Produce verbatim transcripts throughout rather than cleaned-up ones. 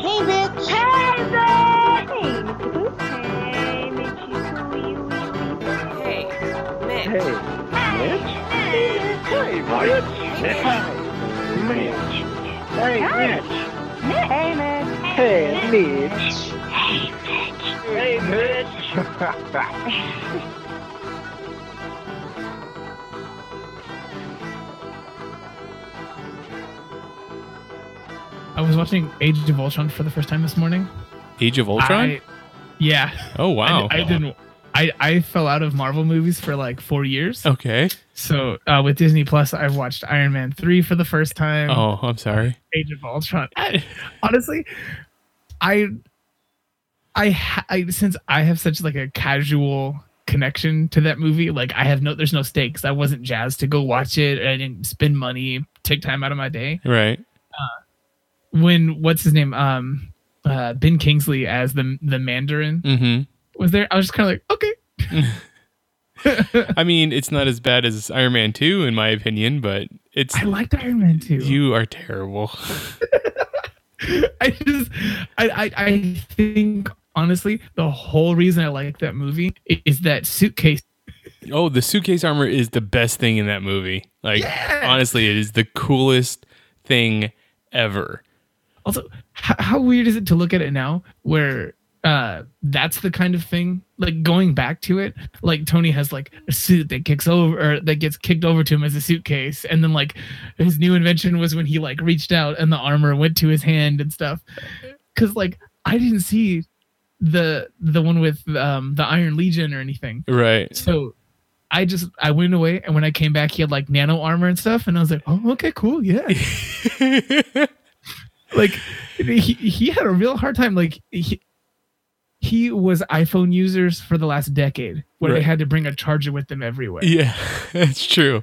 Hey, Mitch. Hey, Mitch. I was watching Age of Ultron for the first time this morning. Age of Ultron? I, yeah. Oh, wow. I, I didn't... I, I fell out of Marvel movies for like four years. Okay. So uh, with Disney Plus, I've watched Iron Man three for the first time. Oh, I'm sorry. Age of Ultron. I, honestly, I, I, ha- I, since I have such like a casual connection to that movie, like I have no, there's no stakes. I wasn't jazzed to go watch it. I didn't spend money, take time out of my day. Right. Uh, when what's his name? Um, uh, Ben Kingsley as the the Mandarin. Mm-hmm. Was there? I was just kind of like, okay. I mean, it's not as bad as Iron Man Two, in my opinion, but it's. I liked Iron Man Two. You are terrible. I just, I, I, I think honestly, the whole reason I like that movie is that suitcase. Oh, the suitcase armor is the best thing in that movie. Like, yeah! Honestly, it is the coolest thing ever. Also, how, how weird is it to look at it now, where? Uh, that's the kind of thing, like going back to it, like Tony has like a suit that kicks over or that gets kicked over to him as a suitcase, and then like his new invention was when he like reached out and the armor went to his hand and stuff. Because like I didn't see the the one with um the Iron Legion or anything, right? So I just I went away, and when I came back, he had like nano armor and stuff, and I was like, oh, okay, cool, yeah. Like he he had a real hard time, like he. He was iPhone users for the last decade, where right. They had to bring a charger with them everywhere. Yeah, that's true.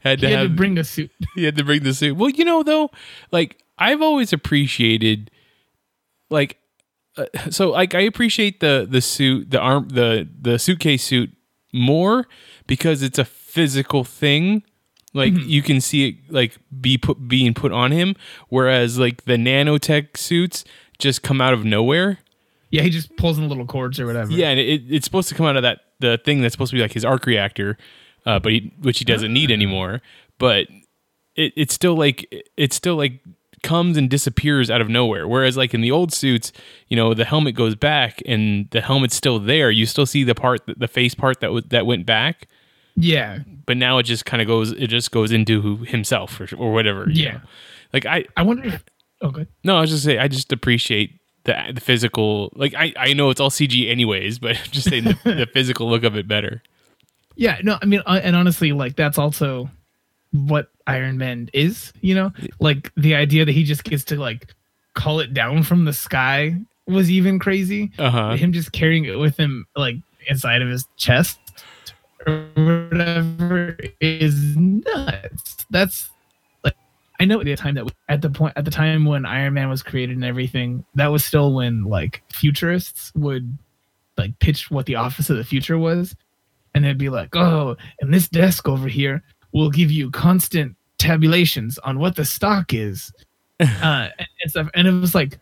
Had to he had have, to bring the suit. He had to bring the suit. Well, you know, though, like I've always appreciated, like, uh, so like I appreciate the the suit, the arm, the the suitcase suit more because it's a physical thing. Like mm-hmm. You can see it like be put being put on him, whereas like the nanotech suits just come out of nowhere. Yeah, he just pulls in little cords or whatever. Yeah, and it, it's supposed to come out of that the thing that's supposed to be like his arc reactor, uh, but he, which he doesn't need anymore. But it it's still like it still like comes and disappears out of nowhere. Whereas like in the old suits, you know, the helmet goes back and the helmet's still there. You still see the part, the face part that was that went back. Yeah, but now it just kind of goes. It just goes into himself or or whatever. Yeah, know? Like I I wonder. If, oh, good. No, I was just saying. I just appreciate. The, the physical, like I, I know it's all C G anyways, but I'm just saying the, the physical look of it better. Yeah, no, I mean, uh, and honestly, like that's also what Iron Man is, you know, like the idea that he just gets to like call it down from the sky was even crazy. Uh-huh. Him just carrying it with him, like inside of his chest or whatever, is nuts. That's. I know at the time that we, at the point at the time when Iron Man was created and everything, that was still when like futurists would like pitch what the office of the future was, and they'd be like, "Oh, and this desk over here will give you constant tabulations on what the stock is," uh, and, and stuff. And it was like,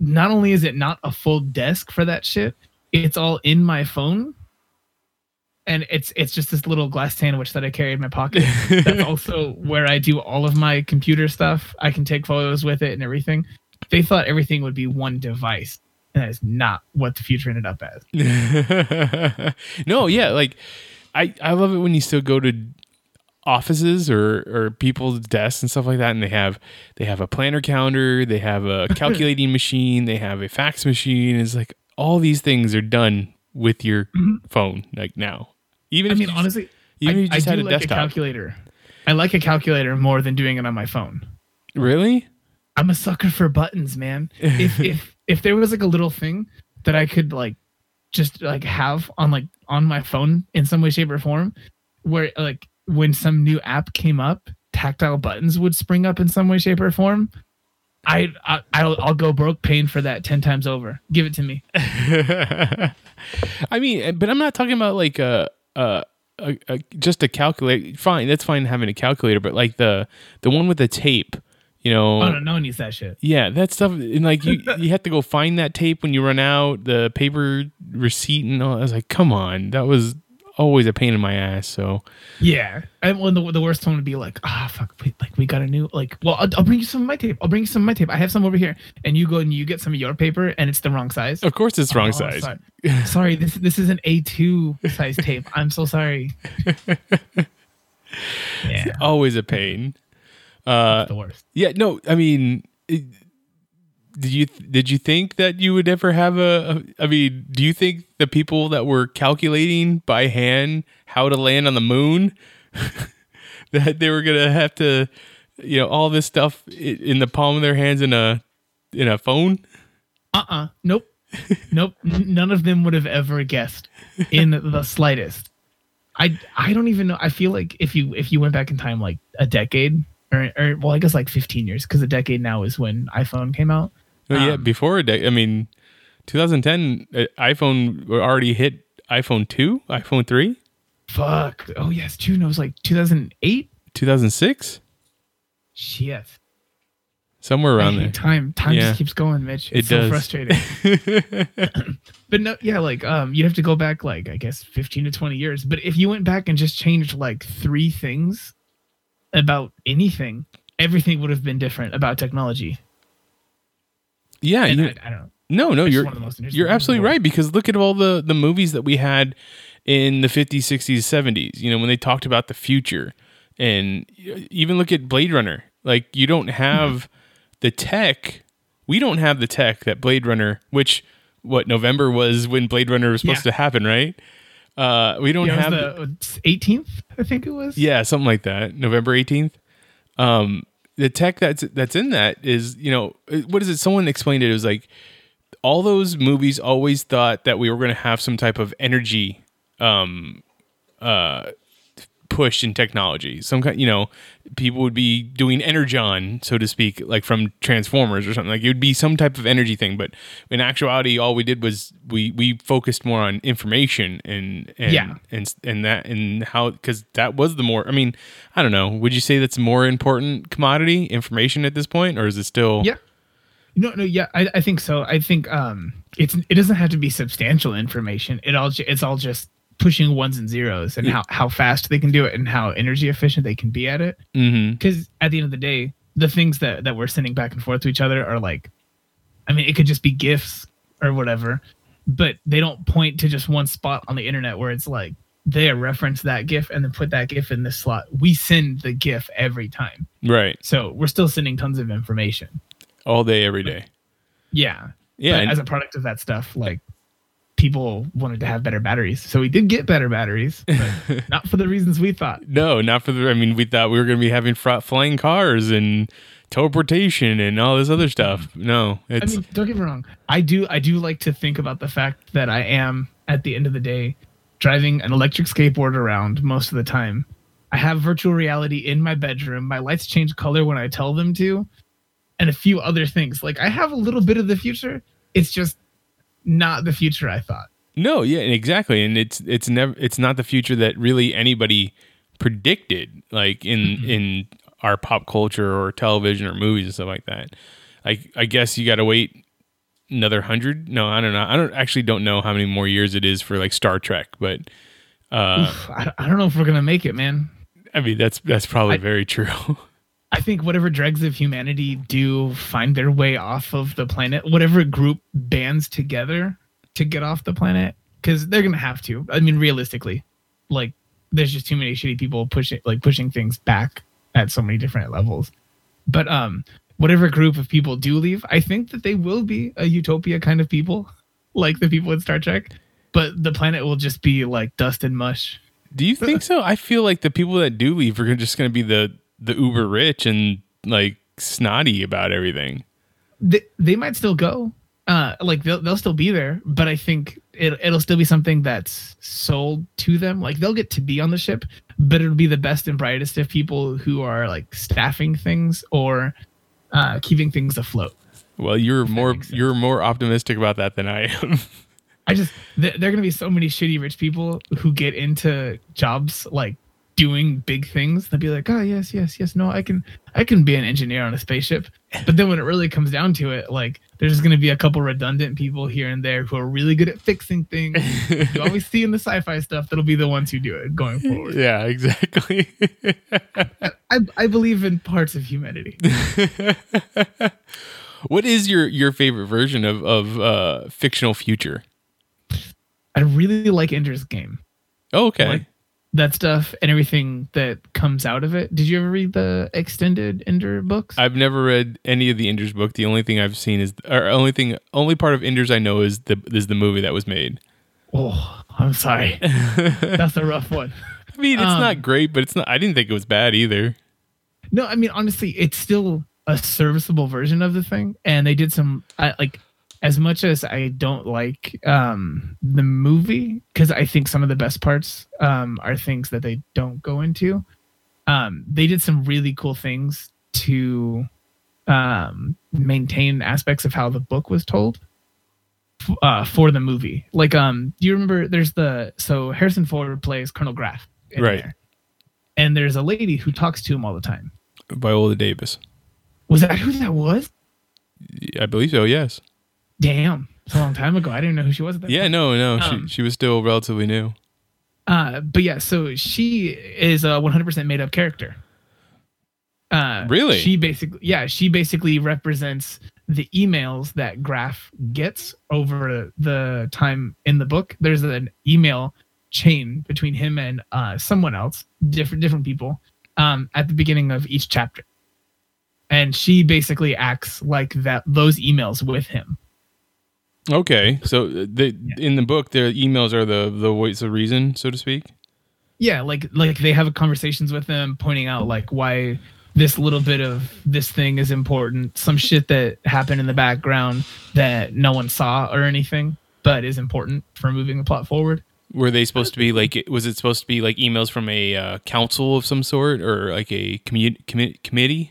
not only is it not a full desk for that shit, it's all in my phone, and it's it's just this little glass sandwich that I carry in my pocket. That's also where I do all of my computer stuff. I can take photos with it and everything. They thought everything would be one device, and that is not what the future ended up as. No, yeah, like I, I love it when you still go to offices or, or people's desks and stuff like that, and they have they have a planner calendar, they have a calculating machine, they have a fax machine. It's like all these things are done with your mm-hmm. phone, like now. Even I if mean, just, honestly, even I, if you just I had do a like desktop. a calculator. I like a calculator more than doing it on my phone. Really? I'm a sucker for buttons, man. If if if there was like a little thing that I could like just like have on like on my phone in some way, shape, or form, where like when some new app came up, tactile buttons would spring up in some way, shape, or form. I, I I'll, I'll go broke paying for that ten times over. Give it to me. I mean, but I'm not talking about like a uh just a calculator. Fine, that's fine having a calculator, but like the the one with the tape. You know, oh no, no one needs that shit. Yeah, that stuff, and like you, you have to go find that tape when you run out, the paper receipt and all. I was like, come on, that was always a pain in my ass. So yeah, and when the, the worst one would be like, ah, oh, fuck, we, like we got a new, like, well, I'll, I'll bring you some of my tape. I'll bring you some of my tape. I have some over here, and you go and you get some of your paper, and it's the wrong size. Of course, it's wrong oh, size. Sorry. sorry, this this is an A two size tape. I'm so sorry. Yeah, it's always a pain. Uh, the worst. Yeah, no, I mean, it, did you did you think that you would ever have a, a? I mean, do you think the people that were calculating by hand how to land on the moon that they were gonna have to, you know, all this stuff in, in the palm of their hands in a in a phone? Uh uh-uh. uh, nope, nope. N- none of them would have ever guessed in the slightest. I I don't even know. I feel like if you if you went back in time like a decade. Or, or well, I guess like fifteen years, because a decade now is when iPhone came out. Oh um, yeah, before a decade. I mean, twenty ten iPhone already hit iPhone two, iPhone three. Fuck. Oh yes, June. It was like two thousand eight, two thousand six. Shit. Somewhere around there. Time, time yeah. just keeps going, Mitch. It's it does. So frustrating. But no, yeah, like um, you'd have to go back like I guess fifteen to twenty years. But if you went back and just changed like three things about anything, everything would have been different about technology. Yeah, you, I, I don't know. No, no, it's you're you're absolutely right, because look at all the, the movies that we had in the fifties, sixties, seventies, you know, when they talked about the future. And even look at Blade Runner. Like, you don't have mm-hmm. the tech. We don't have the tech that Blade Runner, which, what, November was when Blade Runner was supposed yeah. to happen, right? Uh, we don't yeah, have the eighteenth, I think it was. Yeah, something like that. November eighteenth. Um, the tech that's that's in that is, you know, what is it? Someone explained it. It was like all those movies always thought that we were going to have some type of energy um, uh, push in technology. Some kind, you know, people would be doing energon, so to speak, like from Transformers or something. Like it would be some type of energy thing, but in actuality, all we did was we we focused more on information and and yeah. and and that and how, because that was the more. I mean, I don't know. Would you say that's a more important commodity, information, at this point, or is it still? Yeah. No, no, yeah, I, I think so. I think um, it's it doesn't have to be substantial information. It all it's all just. Pushing ones and zeros and how, how fast they can do it and how energy efficient they can be at it. Because mm-hmm. at the end of the day, the things that, that we're sending back and forth to each other are like, I mean, it could just be GIFs or whatever, but they don't point to just one spot on the internet where it's like, they reference that GIF and then put that GIF in this slot. We send the GIF every time. Right. So we're still sending tons of information. All day, every day. But, yeah. Yeah. And- as a product of that stuff, like, people wanted to have better batteries, so we did get better batteries, but not for the reasons we thought. No, not for the. I mean, we thought we were going to be having flying cars and teleportation and all this other stuff. No, it's. I mean, don't get me wrong. I do. I do like to think about the fact that I am, at the end of the day, driving an electric skateboard around most of the time. I have virtual reality in my bedroom. My lights change color when I tell them to, and a few other things. Like I have a little bit of the future. It's just. Not the future I thought. No, yeah, exactly. And it's it's never it's not the future that really anybody predicted, like in mm-hmm. in our pop culture or television or movies and stuff like that. Like I guess you got to wait another hundred. No, I don't know. I don't actually don't know how many more years it is for like Star Trek, but uh, Oof, I, I don't know if we're gonna make it, man. I mean, that's that's probably I, very true. I think whatever dregs of humanity do find their way off of the planet, whatever group bands together to get off the planet, because they're going to have to. I mean, realistically, like there's just too many shitty people pushing like pushing things back at so many different levels. But um, whatever group of people do leave, I think that they will be a utopia kind of people, like the people in Star Trek. But the planet will just be like dust and mush. Do you think so? I feel like the people that do leave are just going to be the... the uber rich and like snotty about everything. They, they might still go. Uh, like they'll they'll still be there, but I think it it'll still be something that's sold to them. Like they'll get to be on the ship, but it'll be the best and brightest of people who are like staffing things or uh, keeping things afloat. Well, you're more you're more optimistic about that than I am. I just th- there are gonna be so many shitty rich people who get into jobs like doing big things. They'll be like, oh yes, yes, yes. No, I can I can be an engineer on a spaceship. But then when it really comes down to it, like. There's going to be a couple redundant people here and there who are really good at fixing things. You always see in the sci-fi stuff that'll be the ones who do it going forward. Yeah, exactly. I, I believe in parts of humanity. What is your, your favorite version of, of uh, fictional future? I really like Ender's Game. Oh, okay. Like that stuff and everything that comes out of it. Did you ever read the extended Ender books? I've never read any of the Ender's book. The only thing I've seen is, or only thing, only part of Ender's I know is the is the movie that was made. Oh, I'm sorry. That's a rough one. I mean, it's um, not great, but it's not. I didn't think it was bad either. No, I mean, honestly, it's still a serviceable version of the thing, and they did some I, like. As much as I don't like um, the movie, because I think some of the best parts um, are things that they don't go into, um, they did some really cool things to um, maintain aspects of how the book was told f- uh, for the movie. Like, um, do you remember? There's the so Harrison Ford plays Colonel Graff, in right? There, and there's a lady who talks to him all the time. Viola Davis. Was that who that was? I believe so. Yes. Damn, it's a long time ago. I didn't know who she was at that yeah, time. no, no. Um, she, she was still relatively new. Uh, but yeah, so she is a one hundred percent made-up character. Uh, really? She basically, yeah, she basically represents the emails that Graff gets over the time in the book. There's an email chain between him and uh, someone else, different different people, um, at the beginning of each chapter. And she basically acts like that those emails with him. Okay, so they, yeah. In the book, their emails are the the voice of reason, so to speak. Yeah, like like they have conversations with them, pointing out like why this little bit of this thing is important, some shit that happened in the background that no one saw or anything, but is important for moving the plot forward. Were they supposed to be like? Was it supposed to be like emails from a uh, council of some sort or like a commu- commi- committee?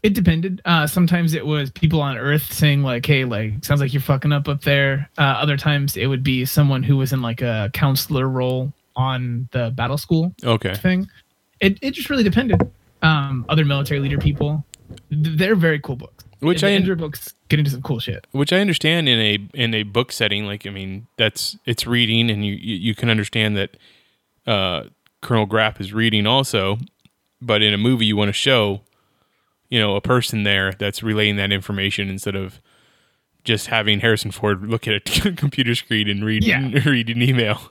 It depended. Uh, sometimes it was people on Earth saying like, hey, like, sounds like you're fucking up up there. Uh, other times it would be someone who was in like a counselor role on the battle school okay. thing. It it just really depended. Um, other military leader people. They're very cool books. Which I under books get into some cool shit. Which I understand in a in a book setting. Like, I mean, that's it's reading and you, you can understand that uh, Colonel Graff is reading also. But in a movie you want to show... you know, a person there that's relaying that information instead of just having Harrison Ford look at a computer screen and read, yeah. and read an email.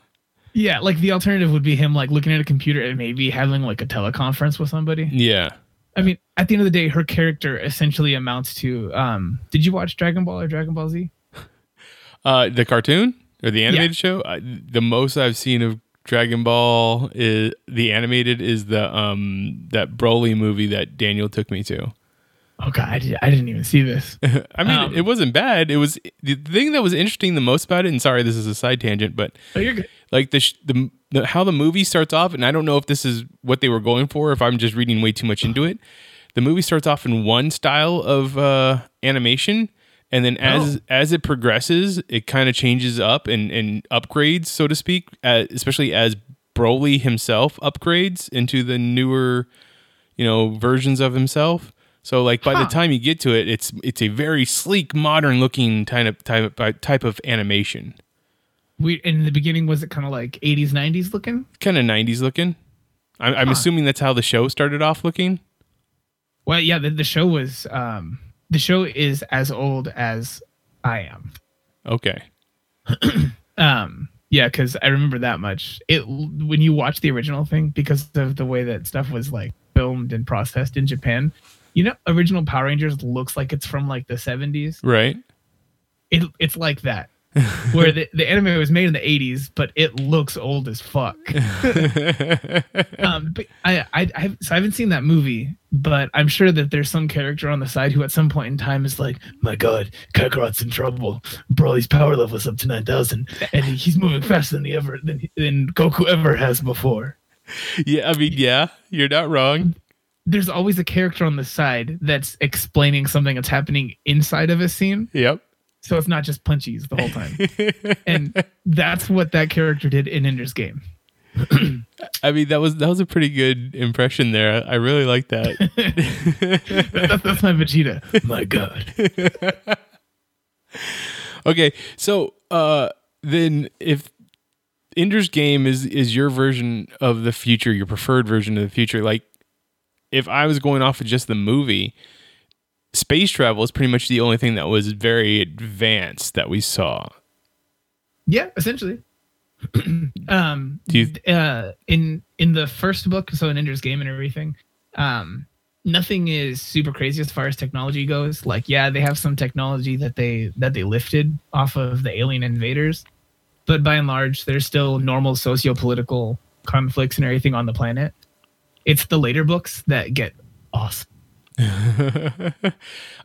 Yeah, like the alternative would be him like looking at a computer and maybe having like a teleconference with somebody. Yeah. I mean, at the end of the day, her character essentially amounts to, um, did you watch Dragon Ball or Dragon Ball Z? Uh, the cartoon or the animated yeah. show? I, the most I've seen of Dragon Ball is the animated is the um that Broly movie that Daniel took me to. Oh god, I, did, I didn't even see this. I mean, um, it wasn't bad. It was the thing that was interesting the most about it. And sorry, this is a side tangent, but oh, you're good. Like the, the the how the movie starts off, and I don't know if this is what they were going for. If I'm just reading way too much into it, the movie starts off in one style of uh, animation. And then as oh. as it progresses, it kind of changes up and, and upgrades, so to speak, uh, especially as Broly himself upgrades into the newer, you know, versions of himself. So, like, by huh. the time you get to it, it's it's a very sleek, modern-looking kind of type of, type of animation. We in the beginning, was it kind of like eighties, nineties looking? Kind of nineties looking. I'm, huh. I'm assuming that's how the show started off looking. Well, yeah, the, the show was... Um... The show is as old as I am. Okay. um. Yeah, because I remember that much. It when you watch the original thing, because of the way that stuff was like filmed and processed in Japan, you know, original Power Rangers looks like it's from like the seventies. Right. It it's like that. where the, the anime was made in the eighties, but it looks old as fuck. um, but I, I, I, so I haven't seen that movie, but I'm sure that there's some character on the side who at some point in time is like, my God, Kakarot's in trouble. Broly's power level is up to nine thousand, and he's moving faster than he ever than, than Goku ever has before. Yeah, I mean, yeah, you're not wrong. There's always a character on the side that's explaining something that's happening inside of a scene. Yep. So it's not just punchies the whole time. And that's what that character did in Ender's Game. I mean, that was that was a pretty good impression there. I, I really like that. that's, that's my Vegeta. My God. Okay, so uh, then if Ender's Game is, is your version of the future, your preferred version of the future, like, if I was going off of just the movie, space travel is pretty much the only thing that was very advanced that we saw. Yeah, essentially. um, Do you- uh, in in the first book, so in Ender's Game and everything, um, nothing is super crazy as far as technology goes. Like, yeah, they have some technology that they that they lifted off of the alien invaders, but by and large, there's still normal socio-political conflicts and everything on the planet. It's the later books that get awesome. I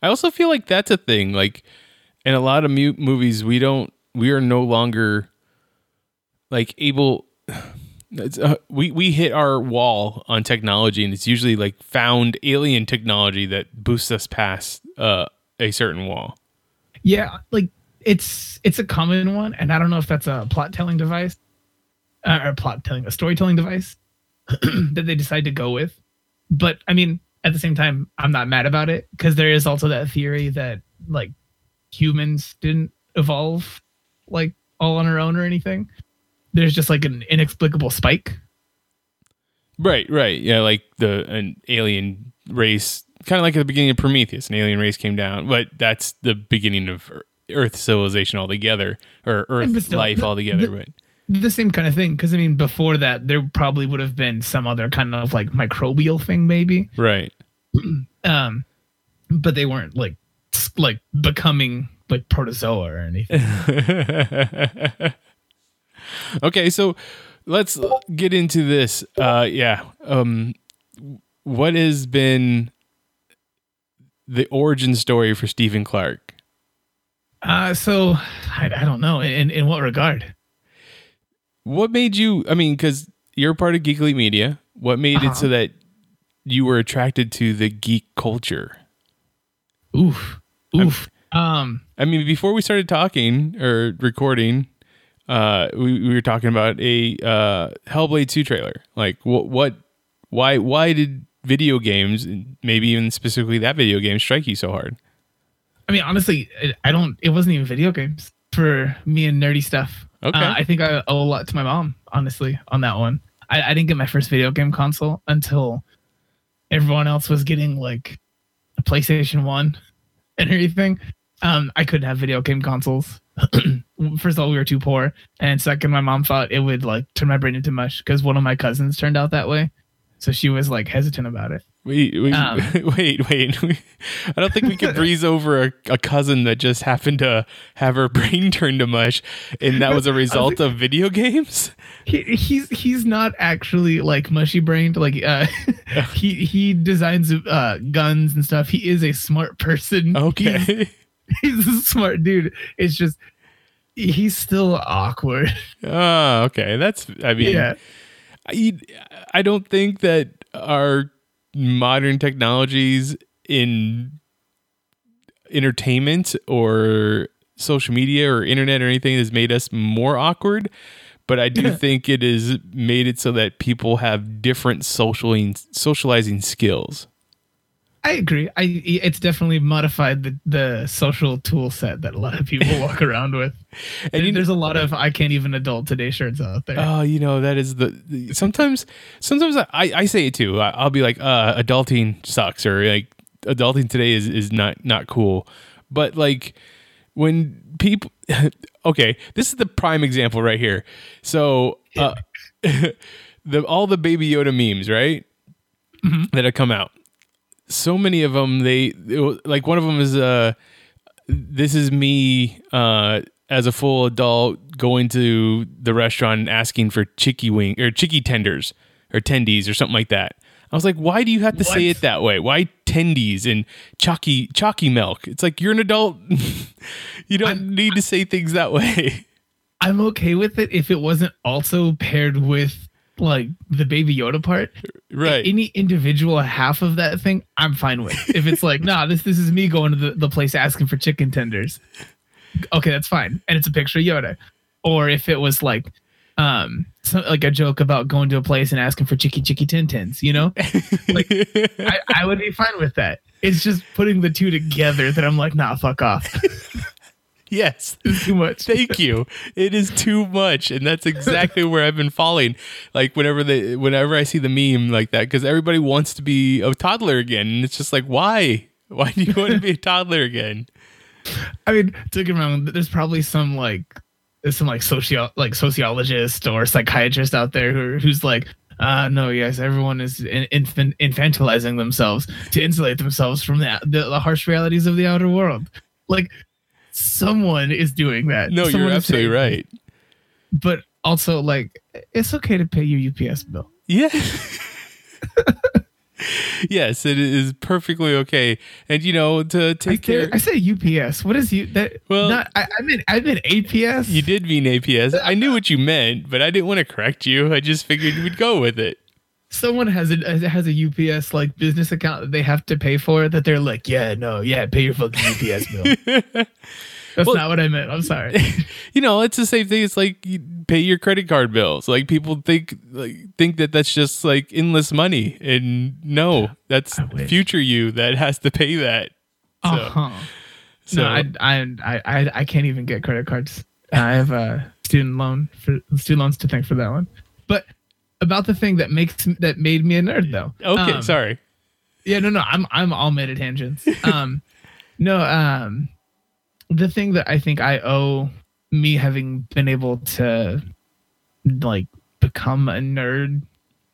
also feel like that's a thing. Like, in a lot of mu- movies, we don't, we are no longer like able. It's, uh, we we hit our wall on technology, and it's usually like found alien technology that boosts us past uh, a certain wall. Yeah, like it's it's a common one, and I don't know if that's a plot telling device uh, or plot telling a storytelling device. that they decide to go with. But I mean, at the same time, I'm not mad about it, because there is also that theory that like humans didn't evolve like all on our own or anything. There's just like an inexplicable spike. Right, right. Yeah, like the an alien race, kind of like at the beginning of Prometheus, an alien race came down, but that's the beginning of Earth civilization altogether, or Earth still, life the, altogether, the, right? The same kind of thing, because I mean, before that, there probably would have been some other kind of like microbial thing, maybe. Right. Um, but they weren't like like becoming like protozoa or anything. Okay, so let's get into this. Uh, yeah. Um, what has been the origin story for Stephen Clark? Uh, so I, I don't know. In in what regard? What made you, I mean, because you're part of Geek Elite Media, what made uh-huh. it so that you were attracted to the geek culture? Oof. Oof. I, um, I mean, before we started talking or recording, uh, we, we were talking about a uh, Hellblade two trailer. Like, wh- what, why, why did video games, maybe even specifically that video game, strike you so hard? I mean, honestly, I don't, it wasn't even video games for me and nerdy stuff. Okay. Uh, I think I owe a lot to my mom, honestly, on that one. I, I didn't get my first video game console until everyone else was getting like a PlayStation one and everything. Um, I couldn't have video game consoles. First of all, we were too poor. And second, my mom thought it would like turn my brain into mush because one of my cousins turned out that way. So she was like hesitant about it. Wait, wait, um, wait, wait. I don't think we could breeze over a, a cousin that just happened to have her brain turned to mush, and that was a result was like, of video games? He, he's he's not actually like mushy brained. Like uh, he he designs uh, guns and stuff. He is a smart person. Okay, he's, he's a smart dude. It's just he's still awkward. Oh, okay. That's I mean, yeah. I I don't think that our modern technologies in entertainment or social media or internet or anything has made us more awkward, but I do think it has made it so that people have different socializing socializing skills. I agree. I it's definitely modified the, the social tool set that a lot of people walk around with. And you, there's a lot of I can't even adult today shirts out there. Oh, you know, that is the, the sometimes sometimes I, I say it too. I, I'll be like, uh, adulting sucks, or like adulting today is, is not, not cool. But like when people okay, this is the prime example right here. So uh, the all the Baby Yoda memes, right? Mm-hmm. That have come out. So many of them, they, like one of them is, uh, this is me, uh, as a full adult going to the restaurant and asking for chicky wing or chicky tenders or tendies or something like that. I was like, why do you have to what? say it that way? Why tendies and chalky chalky milk? It's like, you're an adult. You don't I'm, need to say things that way. I'm okay with it if it wasn't also paired with like the Baby Yoda part. Right. Any individual half of that thing, I'm fine with. If it's like, nah, this this is me going to the, the place asking for chicken tenders. Okay, that's fine. And it's a picture of Yoda. Or if it was like um so, like a joke about going to a place and asking for chicky chicky tin tins, you know, like I, I would be fine with that. It's just putting the two together that I'm like, nah, fuck off. Yes, it's too much. Thank you. It is too much, and that's exactly where I've been falling. Like whenever they, whenever I see the meme like that, because everybody wants to be a toddler again, and it's just like, why? Why do you want to be a toddler again? I mean, don't get me wrong. There's probably some like. There's some like socio like sociologist or psychiatrist out there who who's like, uh no, yes, everyone is in, infant, infantilizing themselves to insulate themselves from the, the the harsh realities of the outer world. Like, someone is doing that. No, someone you're absolutely saying, right. But also, like, it's okay to pay your U P S bill. Yeah. Yes, it is perfectly okay, and you know to take I care. Say, I say U P S. What is you that? Well, not, I, I mean, I meant A P S. You did mean A P S. I knew what you meant, but I didn't want to correct you. I just figured you would go with it. Someone has a has a U P S like business account that they have to pay for. That they're like, yeah, no, yeah, pay your fucking U P S bill. That's well, not what I meant. I'm sorry. You know, it's the same thing. It's like you pay your credit card bills. Like people think like think that that's just like endless money. And no, that's future you that has to pay that. So, uh-huh. so. No, I, I I I can't even get credit cards. I have a student loan for student loans to thank for that one. But about the thing that makes that made me a nerd though. Okay, um, sorry. Yeah, no, no, I'm I'm all mid at tangents. Um, no, um. The thing that I think I owe me having been able to like become a nerd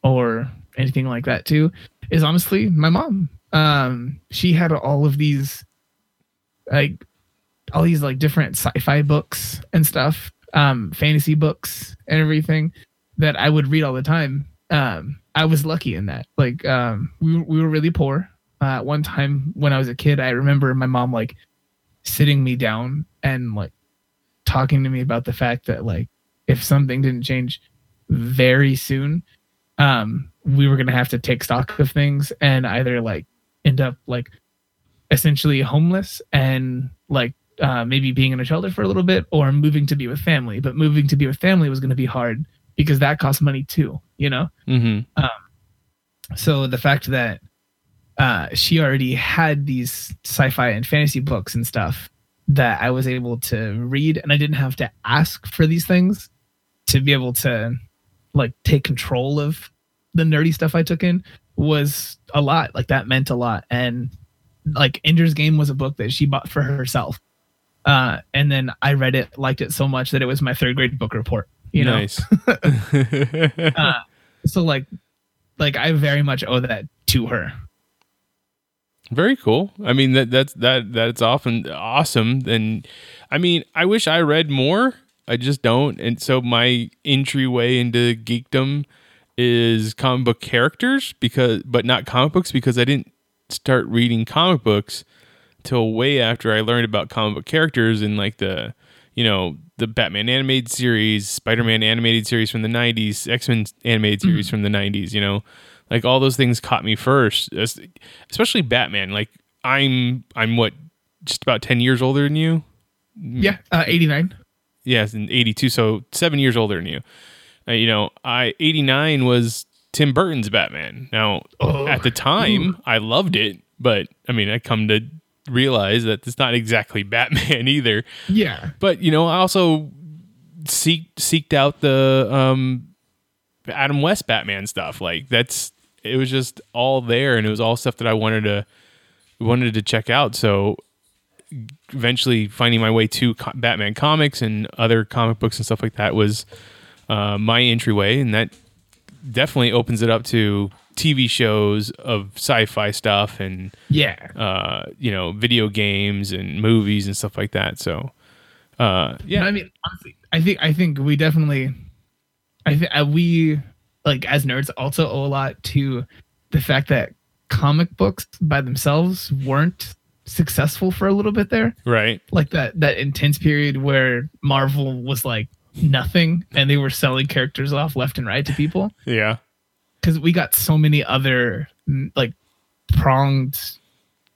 or anything like that too is honestly my mom. Um, she had all of these like all these like different sci-fi books and stuff, um, fantasy books and everything that I would read all the time. Um, I was lucky in that. Like um, we we were really poor. Uh, one time when I was a kid, I remember my mom like. sitting me down and like talking to me about the fact that like if something didn't change very soon, um, we were gonna have to take stock of things and either like end up like essentially homeless and like uh, maybe being in a shelter for a little bit or moving to be with family. But moving to be with family was gonna be hard because that costs money too, you know. Mm-hmm. Um, so the fact that Uh, she already had these sci-fi and fantasy books and stuff that I was able to read, and I didn't have to ask for these things to be able to like take control of the nerdy stuff I took in was a lot. Like that meant a lot. And like Ender's Game was a book that she bought for herself. Uh, and then I read it, liked it so much that it was my third grade book report, you know? Nice. uh, so like, like I very much owe that to her. Very cool. I mean, that that's that that's often awesome. And I mean, I wish I read more. I just don't. And so my entryway into geekdom is comic book characters, because, but not comic books, because I didn't start reading comic books till way after I learned about comic book characters in like the, you know, the Batman animated series, Spider-Man animated series from the nineties, X-Men animated series mm-hmm. from the nineties, you know. Like all those things caught me first, especially Batman. Like I'm, I'm what, just about ten years older than you. Yeah, uh, eighty-nine. Yes, yeah, in eighty-two, so seven years older than you. Uh, you know, I eighty-nine was Tim Burton's Batman. Now, oh. at the time, Ooh. I loved it, but I mean, I come to realize that it's not exactly Batman either. Yeah, but you know, I also seek seeked out the um, Adam West Batman stuff. Like that's. It was just all there, and it was all stuff that I wanted to wanted to check out. So eventually finding my way to co- Batman comics and other comic books and stuff like that was uh, my entryway, and that definitely opens it up to T V shows of sci-fi stuff and yeah, uh, you know, video games and movies and stuff like that. So Uh, yeah, I mean, honestly, I think I think we definitely, I think we like as nerds also owe a lot to the fact that comic books by themselves weren't successful for a little bit there, right? Like that that intense period where Marvel was like nothing, and they were selling characters off left and right to people. Yeah, because we got so many other like pronged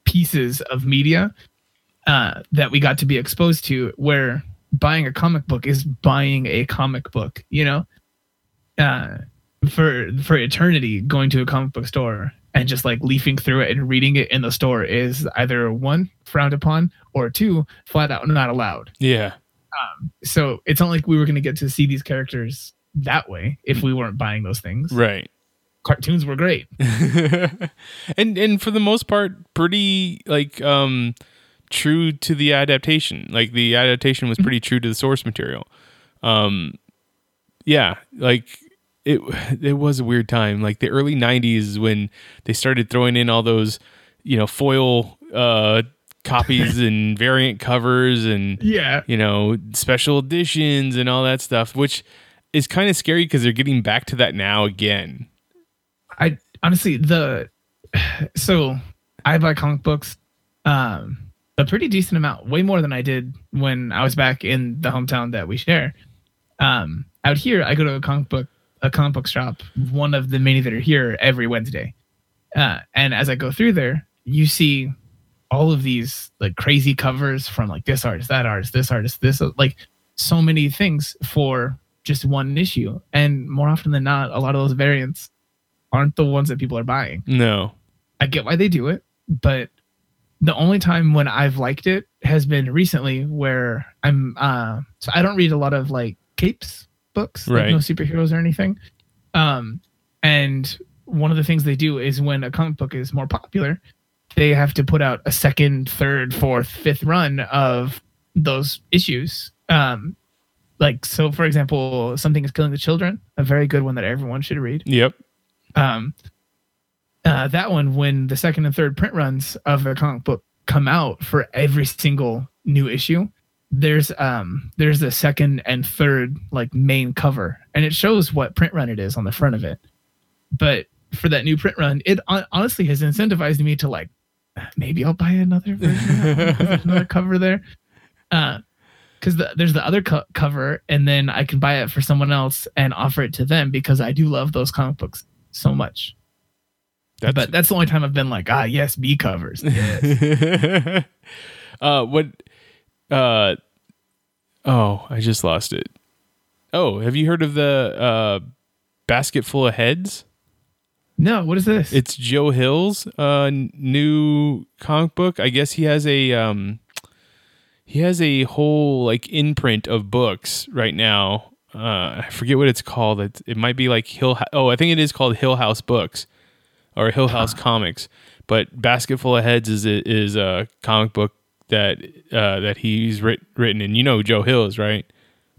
pieces of media uh, that we got to be exposed to, where buying a comic book is buying a comic book, you know, uh, for for eternity. Going to a comic book store and just like leafing through it and reading it in the store is either one, frowned upon, or two, flat out not allowed. Yeah. Um, so it's not like we were going to get to see these characters that way if we weren't buying those things. Right. Cartoons were great. and and for the most part, pretty like um, true to the adaptation. Like the adaptation was pretty true to the source material. Um, yeah, like it it was a weird time. Like the early nineties is when they started throwing in all those, you know, foil uh, copies and variant covers and, yeah, you know, special editions and all that stuff, which is kind of scary because they're getting back to that now again. I honestly the so I buy comic books um, a pretty decent amount, way more than I did when I was back in the hometown that we share. Um, out here, I go to a comic book a comic book shop, one of the many that are here, every Wednesday. Uh, and as I go through there, you see all of these like crazy covers from like this artist, that artist, this artist, this like so many things for just one issue. And more often than not, a lot of those variants aren't the ones that people are buying. No. I get why they do it, but the only time when I've liked it has been recently where I'm, uh, so I don't read a lot of like capes books, right. Like no superheroes or anything. Um, and one of the things they do is when a comic book is more popular, they have to put out a second, third, fourth, fifth run of those issues. Um, like, so for example, Something is Killing the Children, a very good one that everyone should read. Yep. Um, uh, that one, when the second and third print runs of a comic book come out for every single new issue, there's um there's a second and third like main cover, and it shows what print run it is on the front of it. But for that new print run, it on- honestly has incentivized me to like maybe I'll buy another version of there's another cover there, uh, because the, there's the other co- cover, and then I can buy it for someone else and offer it to them because I do love those comic books so much. That's, but that's the only time I've been like, ah, yes, B covers. Yes. uh, what? Uh, oh, I just lost it. Oh, have you heard of the uh, Basket Full of Heads? No, what is this? It's Joe Hill's uh, new comic book. I guess he has a um, he has a whole like imprint of books right now. Uh, I forget what it's called. It, it might be like Hill. Oh, I think it is called Hill House Books or Hill House huh. Comics. But Basket Full of Heads is a, is a comic book that uh, that he's writ- written. And you know Joe Hill is, right?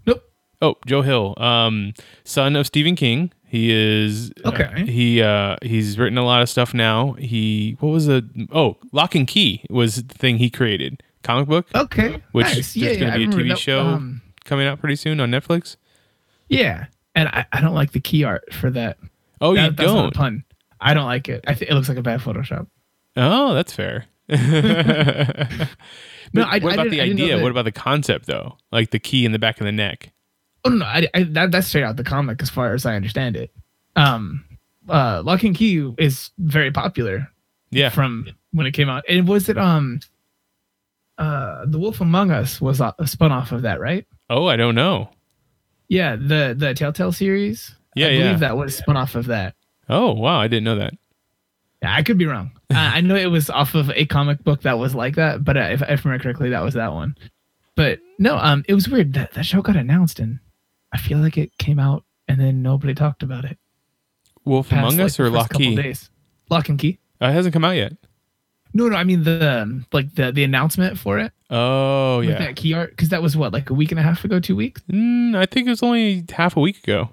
Nope. Oh, Joe Hill, um, son of Stephen King. He is. Okay. Uh, he uh, he's written a lot of stuff now. He what was the oh Lock and Key was the thing he created, comic book. Okay. Which nice. is yeah, going to yeah, be I a T V that, show um, coming out pretty soon on Netflix. Yeah, and I, I don't like the key art for that. Oh, that, you that's don't? Not a pun. I don't like it. I think it looks like a bad Photoshop. Oh, that's fair. no, I, what about I the idea? What about the concept though? Like the key in the back of the neck. Oh no, no I, I, that, that's straight out the comic as far as I understand it. Um, uh, Lock and Key is very popular. Yeah, from when it came out, and was it um, uh, The Wolf Among Us was a spun off of that, right? Oh, I don't know. Yeah, the, the Telltale series. Yeah, I believe yeah. that was spun off of that. Oh, wow. I didn't know that. Yeah, I could be wrong. uh, I know it was off of a comic book that was like that, but if, if I remember correctly, that was that one. But no, um, it was weird. That, that show got announced, and I feel like it came out, and then nobody talked about it. Wolf Past, Among like, Us or Lock Key? Days. Lock and Key. Uh, it hasn't come out yet. No, no, I mean the um, like the, the announcement for it. Oh, yeah. With that key art, because that was what, like a week and a half ago, two weeks? Mm, I think it was only half a week ago.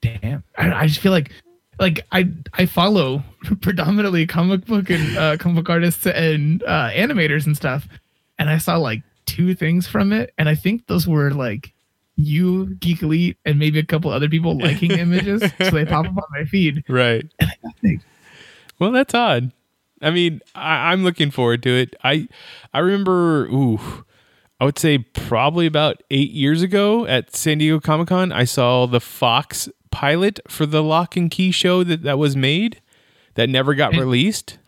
Damn, I, I just feel like, like I I follow predominantly comic book and uh, comic book artists and uh, animators and stuff, and I saw like two things from it, and I think those were like you, Geek Elite, and maybe a couple other people liking images, so they pop up on my feed. Right. And I think, well, that's odd. I mean, I, I'm looking forward to it. I I remember, ooh, I would say probably about eight years ago at San Diego Comic-Con, I saw the Fox pilot for the Lock and Key show that, that was made that never got and, released.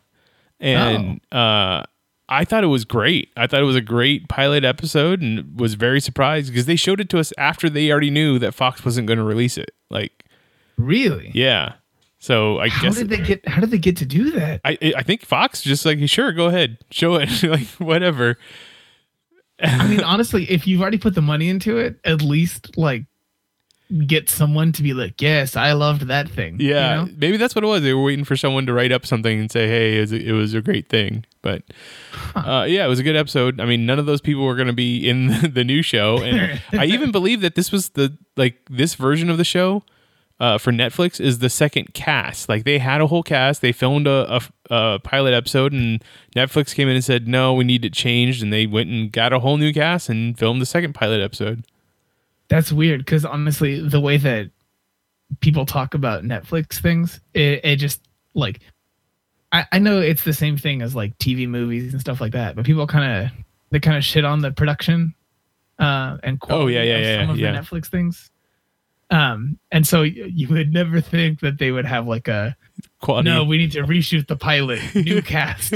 And oh. uh, I thought it was great. I thought it was a great pilot episode and was very surprised because they showed it to us after they already knew that Fox wasn't going to release it. Like, really? Yeah. So I how guess did they get, how did they get to do that? I I think Fox just like, sure, go ahead, show it, like whatever. I mean, honestly, if you've already put the money into it, at least like get someone to be like, yes, I loved that thing. Yeah, you know? Maybe that's what it was. They were waiting for someone to write up something and say, hey, it was a, it was a great thing. But huh. uh, yeah, it was a good episode. I mean, none of those people were going to be in the, the new show, and I even believe that this was the like this version of the show. Uh, for Netflix is the second cast. Like they had a whole cast. They filmed a, a, a pilot episode and Netflix came in and said, no, we need it changed. And they went and got a whole new cast and filmed the second pilot episode. That's weird. Cause honestly, the way that people talk about Netflix things, it, it just like, I, I know it's the same thing as like T V movies and stuff like that, but people kind of, they kind of shit on the production uh, and quality oh, yeah, yeah, of yeah, some yeah, of yeah. the Netflix things. Um, and so you would never think that they would have like a quality. No, we need to reshoot the pilot, new cast.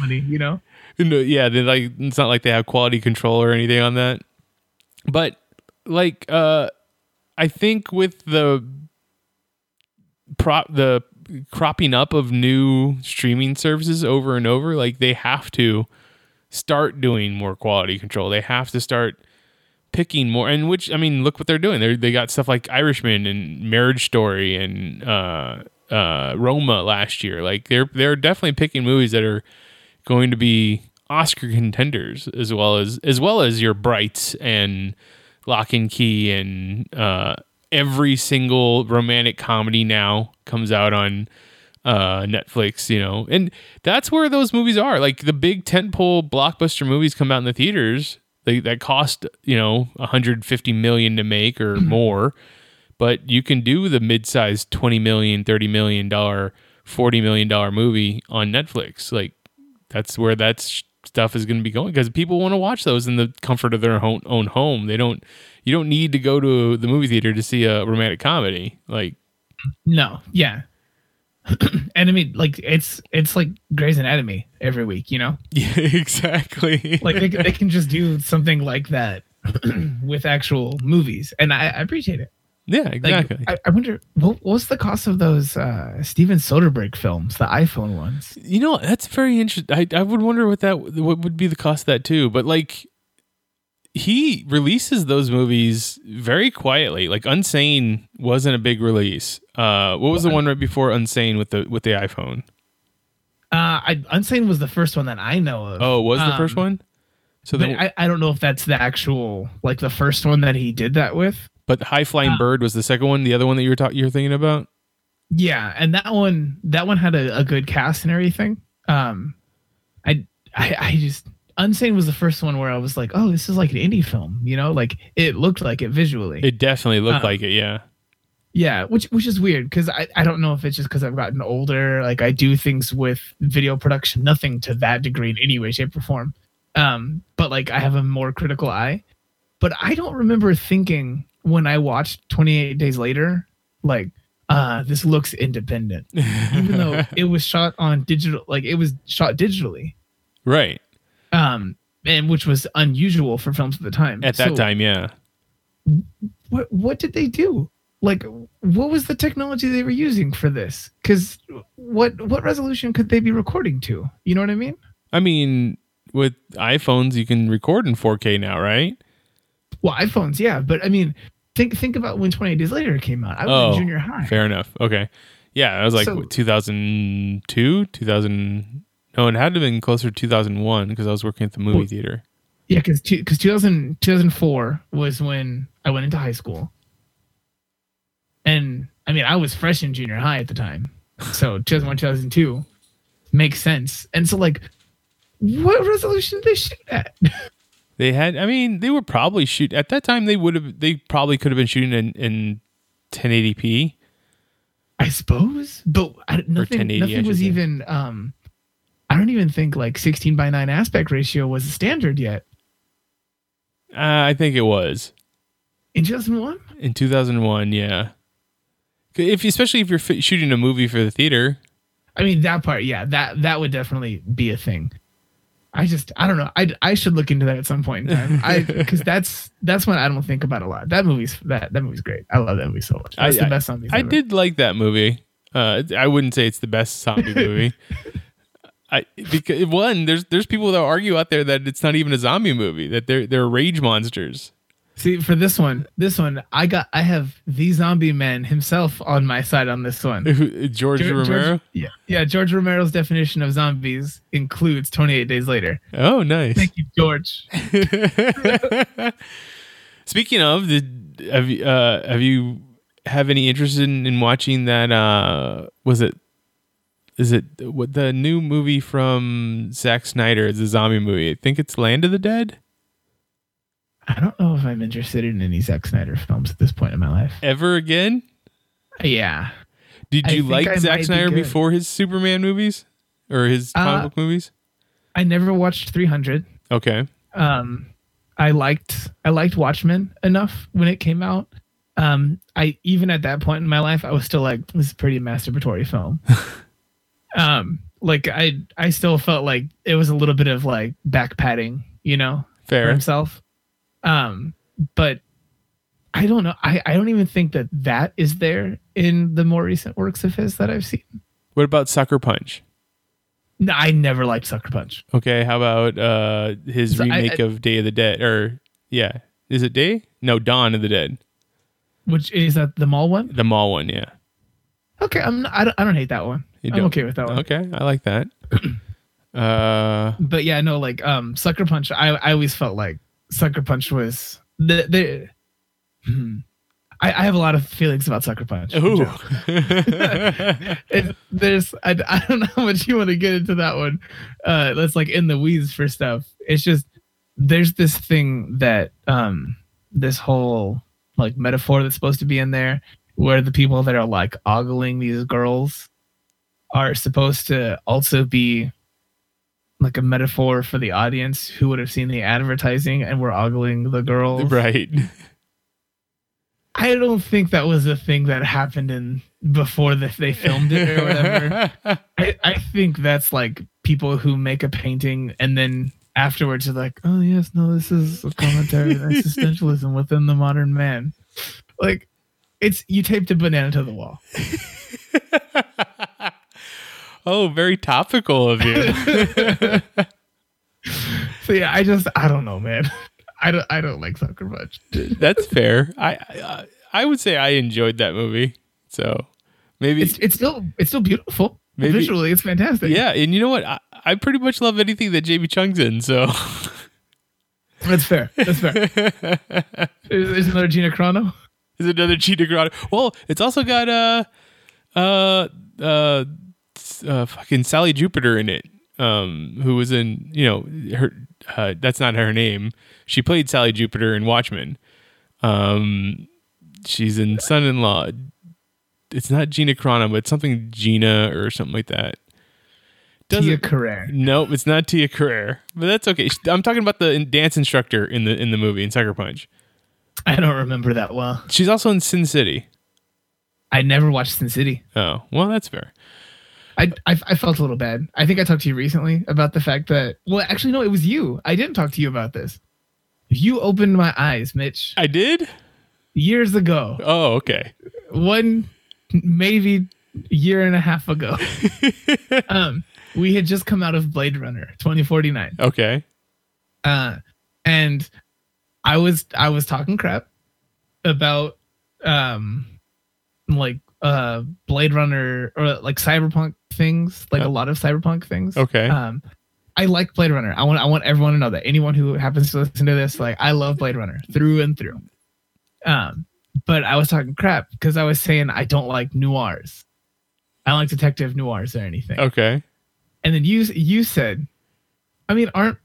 Money, you know? No, yeah, they like it's not like they have quality control or anything on that. But like, uh, I think with the prop, the cropping up of new streaming services over and over, like they have to start doing more quality control. They have to start picking more, and which I mean, look what they're doing. They they got stuff like Irishman and Marriage Story and uh, uh, Roma last year. Like they're they're definitely picking movies that are going to be Oscar contenders, as well as as well as your Brights and Lock and Key and uh, every single romantic comedy now comes out on uh, Netflix. You know, and that's where those movies are. Like the big tentpole blockbuster movies come out in the theaters. They, that cost, you know, one hundred fifty million dollars to make or more, but you can do the mid-sized twenty million dollars, thirty million dollars, forty million dollars movie on Netflix. Like, that's where that sh- stuff is going to be going because people want to watch those in the comfort of their own, own home. They don't, you don't need to go to the movie theater to see a romantic comedy. Like, no, yeah. And I mean, like it's it's like Grey's Anatomy every week, you know? Yeah, exactly. Like they they can just do something like that with actual movies, and I, I appreciate it. Yeah, exactly. Like, I, I wonder what, what was the cost of those uh, Steven Soderbergh films, the iPhone ones. You know, that's very interesting. I I would wonder what that what would be the cost of that too. But like, he releases those movies very quietly. Like Unsane wasn't a big release. Uh, what was the one right before Unsane with the with the iPhone? Uh, I, Unsane was the first one that I know of. Oh, was the um, first one? So the, I I don't know if that's the actual like the first one that he did that with. But High Flying uh, Bird was the second one. The other one that you were ta- you were thinking about. Yeah, and that one that one had a, a good cast and everything. Um, I I, I just. Unsane was the first one where I was like, oh, this is like an indie film, you know, like it looked like it visually. It definitely looked um, like it. Yeah. Yeah. Which, which is weird. Cause I, I don't know if it's just cause I've gotten older. Like I do things with video production, nothing to that degree in any way, shape or form. Um, but like I have a more critical eye, but I don't remember thinking when I watched twenty-eight days later, like, uh, this looks independent, even though it was shot on digital, like it was shot digitally. Right. Um, and which was unusual for films at the time. At that so, time, yeah. What what did they do? Like, what was the technology they were using for this? Because what what resolution could they be recording to? You know what I mean? I mean, with iPhones, you can record in four K now, right? Well, iPhones, yeah, but I mean, think think about when twenty-eight days later came out. I was oh, in junior high. Fair enough. Okay, yeah, I was like so, what, two thousand two, two thousand. Oh, it had to have been closer to two thousand one because I was working at the movie theater. Yeah, because because two thousand, two thousand four was when I went into high school. And, I mean, I was fresh in junior high at the time. So two thousand one, two thousand two makes sense. And so, like, what resolution did they shoot at? They had, I mean, they were probably shoot at that time. They would have, they probably could have been shooting in, in ten eighty p, I suppose. But I, nothing, nothing was even. Um, I don't even think like sixteen by nine aspect ratio was a standard yet. Uh, I think it was in two thousand one. In two thousand one, yeah. If especially if you're f- shooting a movie for the theater. I mean, that part, yeah, that that would definitely be a thing. I just, I don't know. I, I should look into that at some point in time. I because that's that's one I don't think about a lot. That movie's that that movie's great. I love that movie so much. That's I, the best zombie. I, I did like that movie. Uh, I wouldn't say it's the best zombie movie. I because one there's there's people that argue out there that it's not even a zombie movie, that they're they're rage monsters. See, for this one, this one, I got I have the zombie man himself on my side on this one. George, George Romero? George, yeah. Yeah, George Romero's definition of zombies includes twenty-eight days later. Oh, nice. Thank you, George. Speaking of, did, have you uh, have you have any interest in, in watching that uh, was it is it what the new movie from Zack Snyder? It's a zombie movie. I think it's Land of the Dead. I don't know if I'm interested in any Zack Snyder films at this point in my life. Ever again? Yeah. Did you like Zack Snyder before his Superman movies or his comic book movies? I never watched three hundred. Okay. Um, I liked I liked Watchmen enough when it came out. Um, I even at that point in my life, I was still like, this is a pretty masturbatory film. um, like I I still felt like it was a little bit of like back patting, you know, for himself. Um, but I don't know. I, I don't even think that that is there in the more recent works of his that I've seen. What about Sucker Punch? No, I never liked Sucker Punch. Okay. How about, uh, his so remake I, I, of Day of the Dead or yeah. Is it Day? No, Dawn of the Dead. Which is that the mall one? The mall one. Yeah. Okay. I'm not, I don't, I don't hate that one. You I'm don't. okay with that one. Okay. I like that. uh, but yeah, no, like, um, Sucker Punch. I, I always felt like Sucker Punch was the, the hmm. I, I have a lot of feelings about Sucker Punch. it, there's I, I don't know how much you want to get into that one. Uh, let's like in the weeds for stuff. It's just there's this thing that um this whole like metaphor that's supposed to be in there where the people that are like ogling these girls are supposed to also be like a metaphor for the audience who would have seen the advertising and were ogling the girls. Right. I don't think that was a thing that happened in before the, they filmed it or whatever. I, I think that's like people who make a painting and then afterwards are like, oh yes, no, this is a commentary on existentialism within the modern man. Like it's, you taped a banana to the wall. Oh, very topical of you. So yeah, I just I don't know, man. I don't I don't like Sucker Punch. That's fair. I, I I would say I enjoyed that movie. So maybe it's, it's still it's still beautiful. Maybe, visually, it's fantastic. Yeah, and you know what? I, I pretty much love anything that J B Chung's in. So that's fair. That's fair. Is, is another Gina Carano? Is another Gina Carano? Well, it's also got uh uh uh. Uh, fucking Sally Jupiter in it, um, who was in, you know, her. Uh, that's not her name. She played Sally Jupiter in Watchmen. Um, she's in Son-in-Law. It's not Gina Carano, but something Gina or something like that. Doesn't, Tia Carrere. Nope, it's not Tia Carrere, but that's okay. I'm talking about the dance instructor in the in the movie in Sucker Punch. I don't remember that well. She's also in Sin City. I never watched Sin City. Oh, well, that's fair. I, I, I felt a little bad. I think I talked to you recently about the fact that... Well, actually, no, it was you. I didn't talk to you about this. You opened my eyes, Mitch. I did? Years ago. Oh, okay. One, maybe year and a half ago. um, we had just come out of Blade Runner twenty forty-nine. Okay. Uh, and I was I was talking crap about um, like uh, Blade Runner or like Cyberpunk things, like a lot of cyberpunk things. Okay. Um, I like Blade Runner. I want I want everyone to know that. Anyone who happens to listen to this, like I love Blade Runner through and through. Um, but I was talking crap because I was saying I don't like noirs. I don't like detective noirs or anything. Okay. And then you you said, I mean, aren't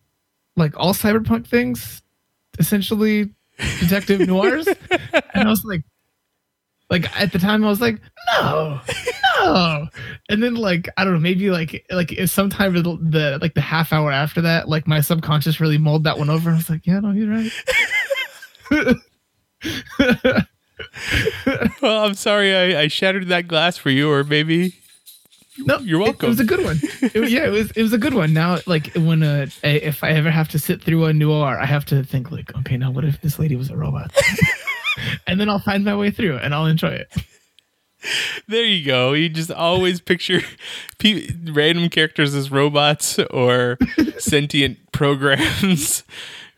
like all cyberpunk things essentially detective noirs? And I was like, like at the time I was like, no, no. And then like, I don't know, maybe like, like sometime the, the like the half hour after that, like my subconscious really mulled that one over. And I was like, yeah, no, you're right. Well, I'm sorry I, I shattered that glass for you, or maybe. No, you're welcome. It, it was a good one. It, yeah, it was. It was a good one. Now, like when uh, if I ever have to sit through a noir, I have to think like, okay, now what if this lady was a robot? And then I'll find my way through and I'll enjoy it. There you go. You just always picture pe- random characters as robots or sentient programs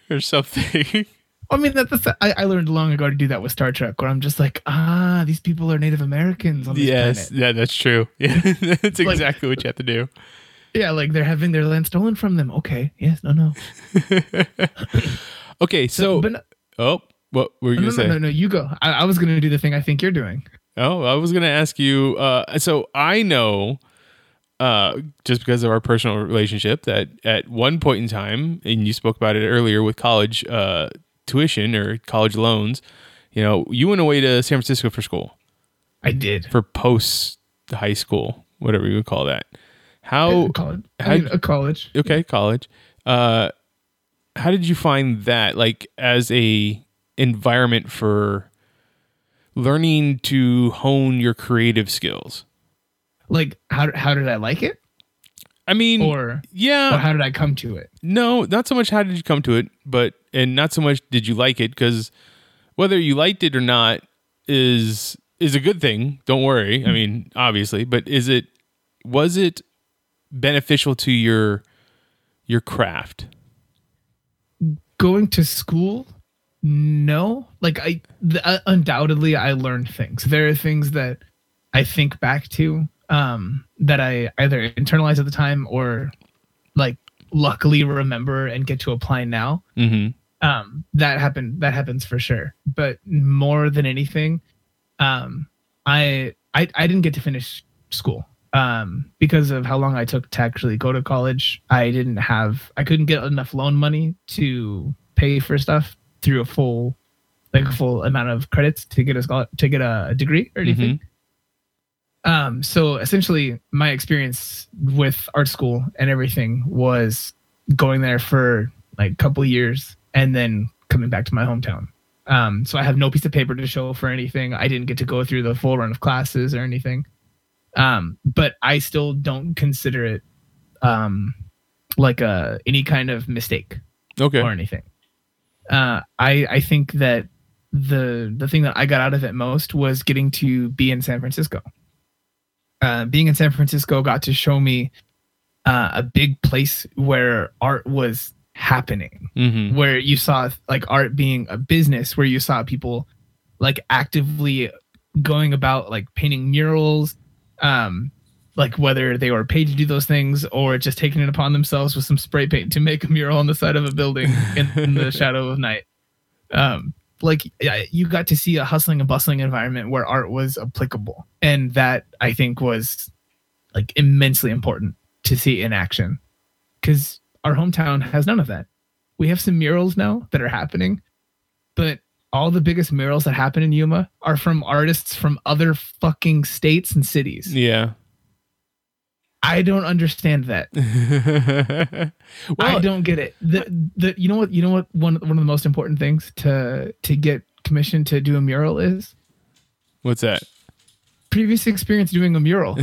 or something. I mean, that, that's I, I learned long ago to do that with Star Trek, where I'm just like, ah, these people are Native Americans on this yes, planet. Yes, yeah, that's true. Yeah, that's exactly like, what you have to do. Yeah, like they're having their land stolen from them. Okay, yes, no, no. Okay, so, so but, oh, what were you no, gonna no, say? No, no, no, you go. I, I was gonna do the thing I think you're doing. Oh, I was gonna ask you. Uh, so I know, uh, just because of our personal relationship, that at one point in time, and you spoke about it earlier with college. Uh, tuition or college loans, you know, you went away to San Francisco for school. I did. For post high school, whatever you would call that. How college. How, I mean, a college. Okay, college. Uh, how did you find that, like, as a environment for learning to hone your creative skills? Like, how how did I like it? I mean, or, yeah. Or how did I come to it? No, not so much how did you come to it, but, and not so much did you like it, because whether you liked it or not is is a good thing. Don't worry. Mm-hmm. I mean, obviously, but is it, was it beneficial to your your craft? Going to school? No. Like, I the, uh, undoubtedly, I learned things. There are things that I think back to. Um, that I either internalized at the time or like luckily remember and get to apply now. Mm-hmm. Um, that happened. That happens for sure. But more than anything, um, I, I I didn't get to finish school um, because of how long I took to actually go to college. I didn't have. I couldn't get enough loan money to pay for stuff through a full like a full amount of credits to get a scholar, to get a degree or anything. Mm-hmm. Um, so essentially my experience with art school and everything was going there for like a couple of years and then coming back to my hometown. Um, so I have no piece of paper to show for anything. I didn't get to go through the full run of classes or anything. Um, but I still don't consider it, um, like, a, any kind of mistake okay. or anything. Uh, I, I think that the, the thing that I got out of it most was getting to be in San Francisco. Uh, being in San Francisco got to show me uh, a big place where art was happening, mm-hmm. where you saw like art being a business, where you saw people like actively going about like painting murals, um, like whether they were paid to do those things or just taking it upon themselves with some spray paint to make a mural on the side of a building in, in the shadow of night. Um, like you got to see a hustling and bustling environment where art was applicable. And that I think was like immensely important to see in action because our hometown has none of that. We have some murals now that are happening, but all the biggest murals that happen in Yuma are from artists from other fucking states and cities. Yeah. I don't understand that. Well, I don't get it. The, the, you know what? You know what? One one of the most important things to to get commissioned to do a mural is what's that? Previous experience doing a mural.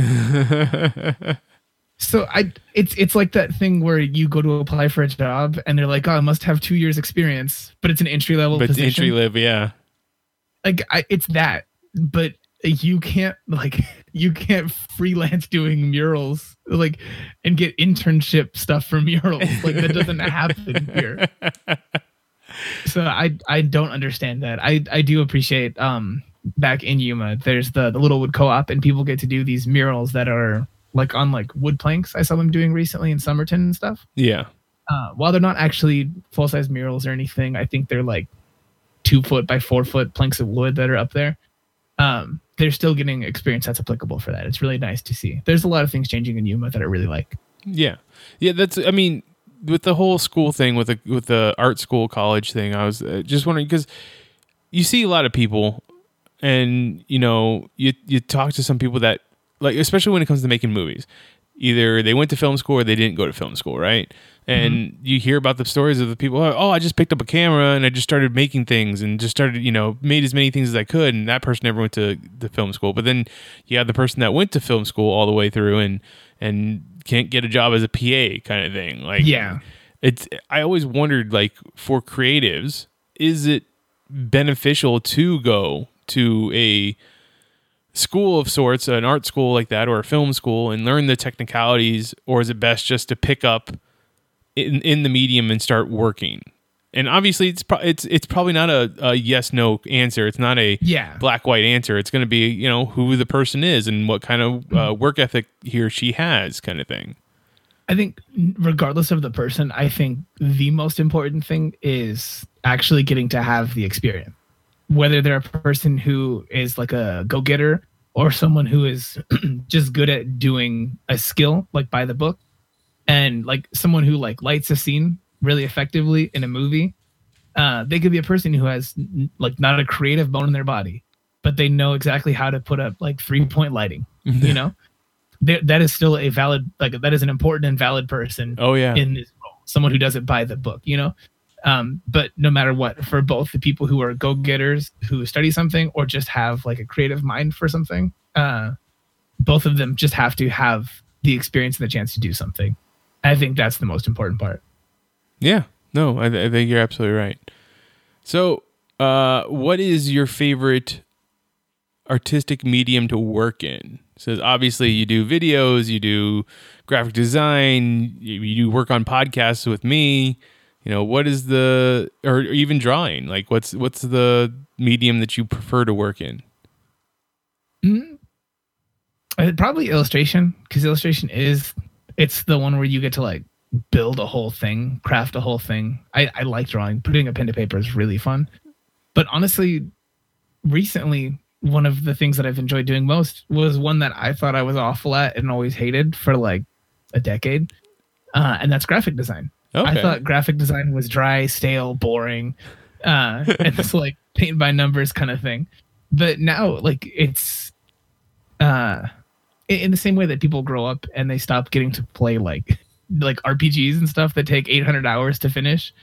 So I, it's it's like that thing where you go to apply for a job and they're like, oh, I must have two years experience, but it's an entry level. But position. It's entry level, yeah. Like I, it's that, but. You can't like you can't freelance doing murals like and get internship stuff for murals. Like that doesn't happen here. So I I don't understand that. I, I do appreciate um back in Yuma there's the, the Littlewood Co-op and people get to do these murals that are like on like wood planks. I saw them doing recently in Somerton and stuff. Yeah. Uh, while they're not actually full size murals or anything, I think they're like two foot by four foot planks of wood that are up there. Um, they're still getting experience that's applicable for that. It's really nice to see. There's a lot of things changing in Yuma that I really like. Yeah. Yeah, that's, I mean, with the whole school thing, with the with the art school college thing, I was just wondering, because you see a lot of people, and you know, you you talk to some people that, like, especially when it comes to making movies, either they went to film school or they didn't go to film school, right? And mm-hmm. you hear about the stories of the people, oh, I just picked up a camera and I just started making things and just started, you know, made as many things as I could. And that person never went to the film school. But then you have the person that went to film school all the way through and and can't get a job as a P A kind of thing. Like, yeah, it's. I always wondered, like, for creatives, is it beneficial to go to a school of sorts, an art school like that, or a film school, and learn the technicalities, or is it best just to pick up in in the medium and start working? And obviously, it's pro- it's it's probably not a, a yes no answer. It's not a yeah. black white answer. It's going to be, you know, who the person is and what kind of uh, work ethic he or she has, kind of thing. I think regardless of the person, I think the most important thing is actually getting to have the experience. Whether they're a person who is like a go-getter or someone who is just good at doing a skill, like by the book, and like someone who like lights a scene really effectively in a movie, uh, they could be a person who has like not a creative bone in their body, but they know exactly how to put up like three-point lighting. You know, they, that is still a valid, like that is an important and valid person. Oh yeah, in this role, someone who does it by the book. You know. Um, but no matter what, for both the people who are go-getters who study something or just have like a creative mind for something, uh, both of them just have to have the experience and the chance to do something. I think that's the most important part. Yeah, no, I, th- I think you're absolutely right. So, uh, what is your favorite artistic medium to work in? So obviously you do videos, you do graphic design, you, you work on podcasts with me. You know, what is the, or even drawing, like what's what's the medium that you prefer to work in? Mm-hmm. Probably illustration, because illustration is, it's the one where you get to like build a whole thing, craft a whole thing. I, I like drawing. Putting a pen to paper is really fun. But honestly, recently, one of the things that I've enjoyed doing most was one that I thought I was awful at and always hated for like a decade. Uh, and that's graphic design. Okay. I thought graphic design was dry, stale, boring, uh, and this like paint by numbers kind of thing. But now, like it's, uh, in the same way that people grow up and they stop getting to play like like R P Gs and stuff that take eight hundred hours to finish.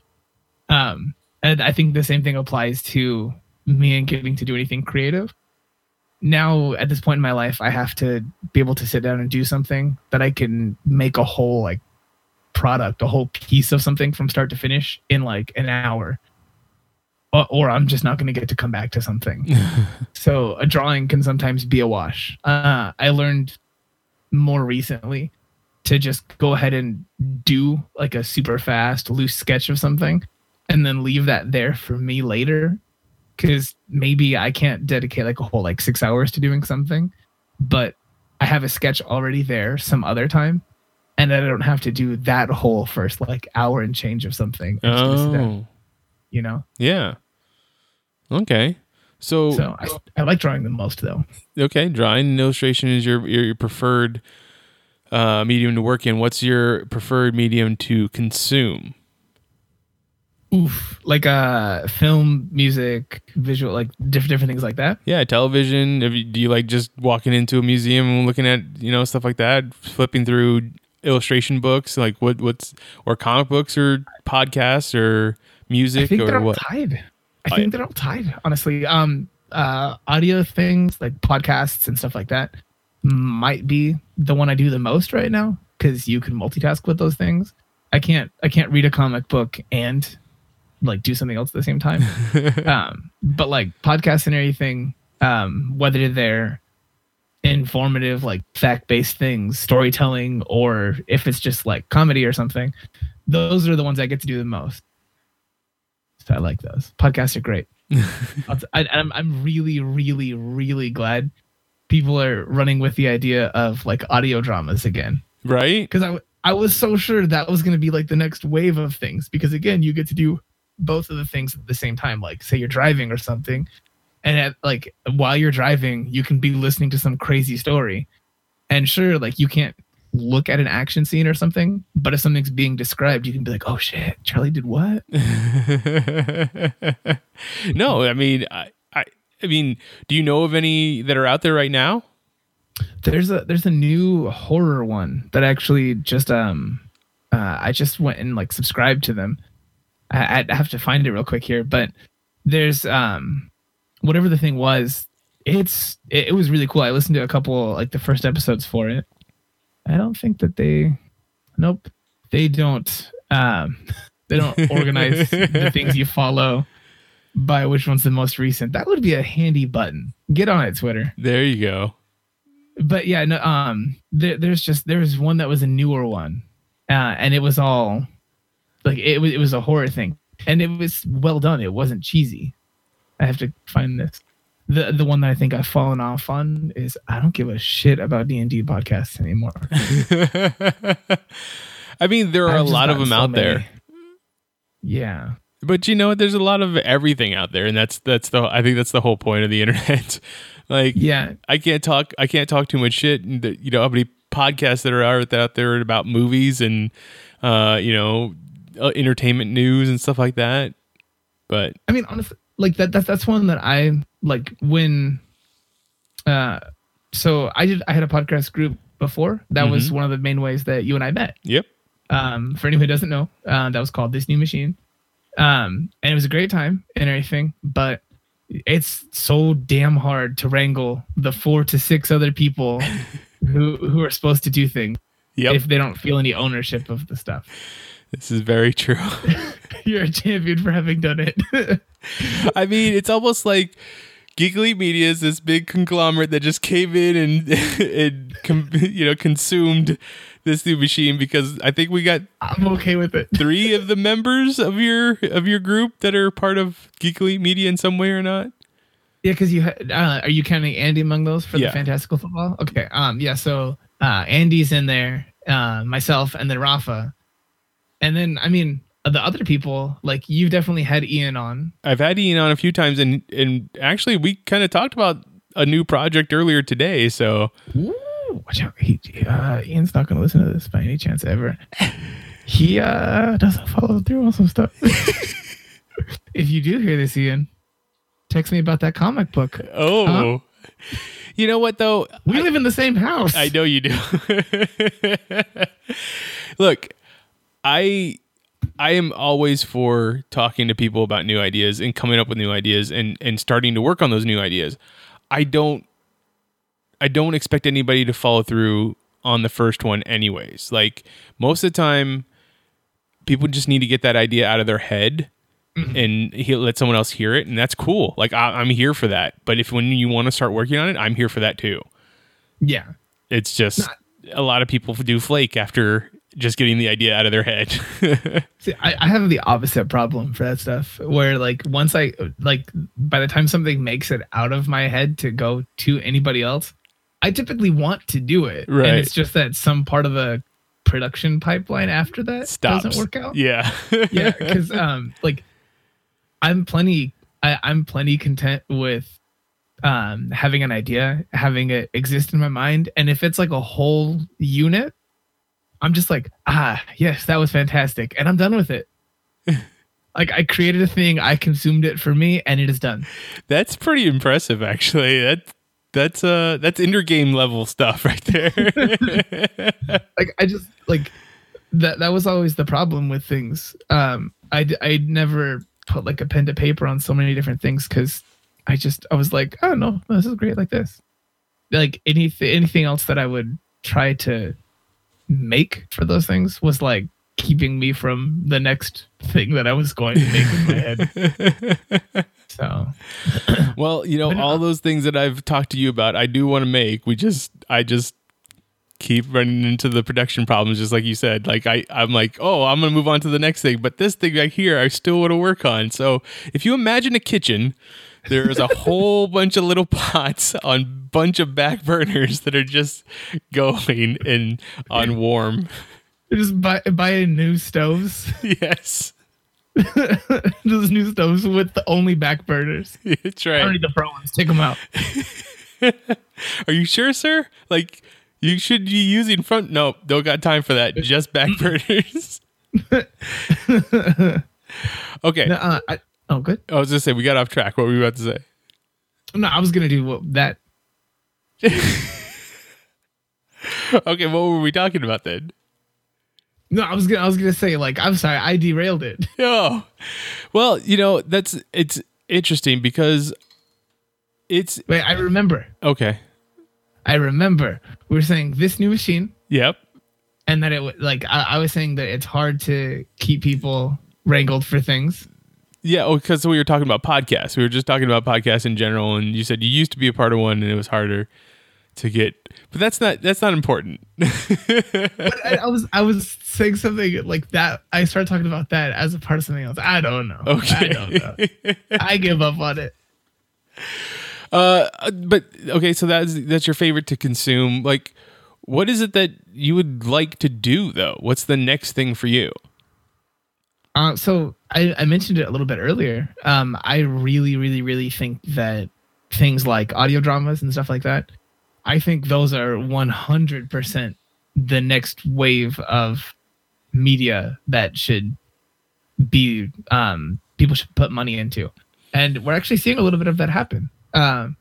Um, and I think the same thing applies to me and getting to do anything creative. Now, at this point in my life, I have to be able to sit down and do something that I can make a whole like product, a whole piece of something from start to finish in like an hour, or, or I'm just not going to get to come back to something. So a drawing can sometimes be a wash. Uh, I learned more recently to just go ahead and do like a super fast loose sketch of something and then leave that there for me later. Cause maybe I can't dedicate like a whole like six hours to doing something, but I have a sketch already there some other time. And I don't have to do that whole first like hour and change of something. Oh, that, you know? Yeah. Okay. So, so I, I like drawing the most though. Okay. Drawing and illustration is your, your preferred uh, medium to work in. What's your preferred medium to consume? Oof. Like uh, film, music, visual, like diff- different things like that. Yeah. Television. If you, do you like just walking into a museum and looking at, you know, stuff like that, flipping through illustration books, like what what's or comic books or podcasts or music? I think or they're all what? tied. I think they're all tied, honestly. Um uh audio things like podcasts and stuff like that might be the one I do the most right now, because you can multitask with those things. I can't I can't read a comic book and like do something else at the same time. um but like podcasts and everything, um whether they're informative, like fact-based things, storytelling, or if it's just like comedy or something, those are the ones I get to do the most. So I like those. Podcasts are great. I, I'm, I'm really, really, really glad people are running with the idea of like audio dramas again. Right? Because I, I was so sure that was going to be like the next wave of things, because again, you get to do both of the things at the same time. Like say you're driving or something, and at, like while you're driving, you can be listening to some crazy story. And sure, like you can't look at an action scene or something, but if something's being described, you can be like, oh shit, Charlie did what? No, I mean, I, I, I mean, do you know of any that are out there right now? There's a, there's a new horror one that actually just, um, uh, I just went and like subscribed to them. I, I have to find it real quick here, but there's, um, whatever the thing was, it's, it, it was really cool. I listened to a couple, like the first episodes for it. I don't think that they, nope, they don't, um, they don't organize the things you follow by which one's the most recent. That would be a handy button. Get on it, Twitter. There you go. But yeah, no, um, there, there's just, there was one that was a newer one, uh, and it was all like, it was, it was a horror thing, and it was well done. It wasn't cheesy. I have to find this. The the one that I think I've fallen off on is I don't give a shit about D and D podcasts anymore. I mean, there are I've a lot of them so out many. There. Yeah. But you know what? There's a lot of everything out there, and that's that's the I think that's the whole point of the internet. Like, yeah, I can't talk I can't talk too much shit. And the, you know, how many podcasts that are out, out there about movies and uh, you know, entertainment news and stuff like that. But I mean, honestly, like that that's that's one that I like when uh so I did I had a podcast group before. That mm-hmm. was one of the main ways that you and I met. Yep. Um for anyone who doesn't know, uh, that was called This New Machine. Um and it was a great time and everything, but it's so damn hard to wrangle the four to six other people who who are supposed to do things yep. if they don't feel any ownership of the stuff. This is very true. You're a champion for having done it. I mean, it's almost like Geekly Media is this big conglomerate that just came in and, and com- you know, consumed This New Machine, because I think we got I'm okay with it. Three of the members of your of your group that are part of Geekly Media in some way or not. Yeah, because you ha- uh, are you counting Andy among those for yeah. the Fantastical Football? Okay. Um. Yeah. So uh, Andy's in there, uh, myself, and then Rafa. And then, I mean, the other people, like, you've definitely had Ian on. I've had Ian on a few times, and, and actually, we kind of talked about a new project earlier today, so... Ooh, watch out. He, uh, Ian's not going to listen to this by any chance ever. He uh, doesn't follow through on some stuff. If you do hear this, Ian, text me about that comic book. Oh. Huh? You know what, though? We I, live in the same house. I know you do. Look... I I am always for talking to people about new ideas and coming up with new ideas and, and starting to work on those new ideas. I don't I don't expect anybody to follow through on the first one anyways. Like, most of the time, people just need to get that idea out of their head mm-hmm. and he, let someone else hear it, and that's cool. Like, I, I'm here for that. But if when you want to start working on it, I'm here for that too. Yeah. It's just Not- a lot of people do flake after... just getting the idea out of their head. See, I, I have the opposite problem for that stuff where like once I like by the time something makes it out of my head to go to anybody else, I typically want to do it. Right. And it's just that some part of the production pipeline after that Stops. Doesn't work out. Yeah. Yeah. Cause um like I'm plenty I, I'm plenty content with um having an idea, having it exist in my mind. And if it's like a whole unit, I'm just like, ah, yes, that was fantastic. And I'm done with it. Like, I created a thing. I consumed it for me, and it is done. That's pretty impressive, actually. That, that's uh, that's Ender Game level stuff right there. Like, I just, like, that that was always the problem with things. Um, I I never put, like, a pen to paper on so many different things because I just, I was like, oh, no, no, this is great like this. Like, anything anything else that I would try to make for those things was like keeping me from the next thing that I was going to make in my head. So, well, you know, all those things that I've talked to you about, I do want to make. We just, I just keep running into the production problems, just like you said. Like I, I'm like, oh, I'm gonna move on to the next thing, but this thing right here, I still want to work on. So, if you imagine a kitchen. There's a whole bunch of little pots on bunch of back burners that are just going and on warm. Just buy, buying new stoves. Yes. Those new stoves with the only back burners. That's right. I don't need the pro ones. Take them out. Are you sure, sir? Like, You should be using front. Nope, don't got time for that. Just backburners. Okay. No, uh, I, oh, good. I was just saying we got off track. What were you about to say? No, I was gonna do what, that. Okay, what were we talking about then? No, I was gonna. I was gonna say like I'm sorry, I derailed it. Oh, well, you know that's it's interesting because it's. Wait, I remember. Okay. I remember we were saying This New Machine. Yep. And that it was like, I, I was saying that it's hard to keep people wrangled for things. Yeah. Oh, because we were talking about podcasts. We were just talking about podcasts in general. And you said you used to be a part of one and it was harder to get, but that's not, that's not important. But I, I was, I was saying something like that. I started talking about that as a part of something else. I don't know. Okay. I don't know. I give up on it. Uh, but okay, so that's that's your favorite to consume. Like, what is it that you would like to do though? What's the next thing for you? Uh, so I, I mentioned it a little bit earlier. Um, I really, really, really think that things like audio dramas and stuff like that, I think those are one hundred percent the next wave of media that should be um people should put money into, and we're actually seeing a little bit of that happen. Um,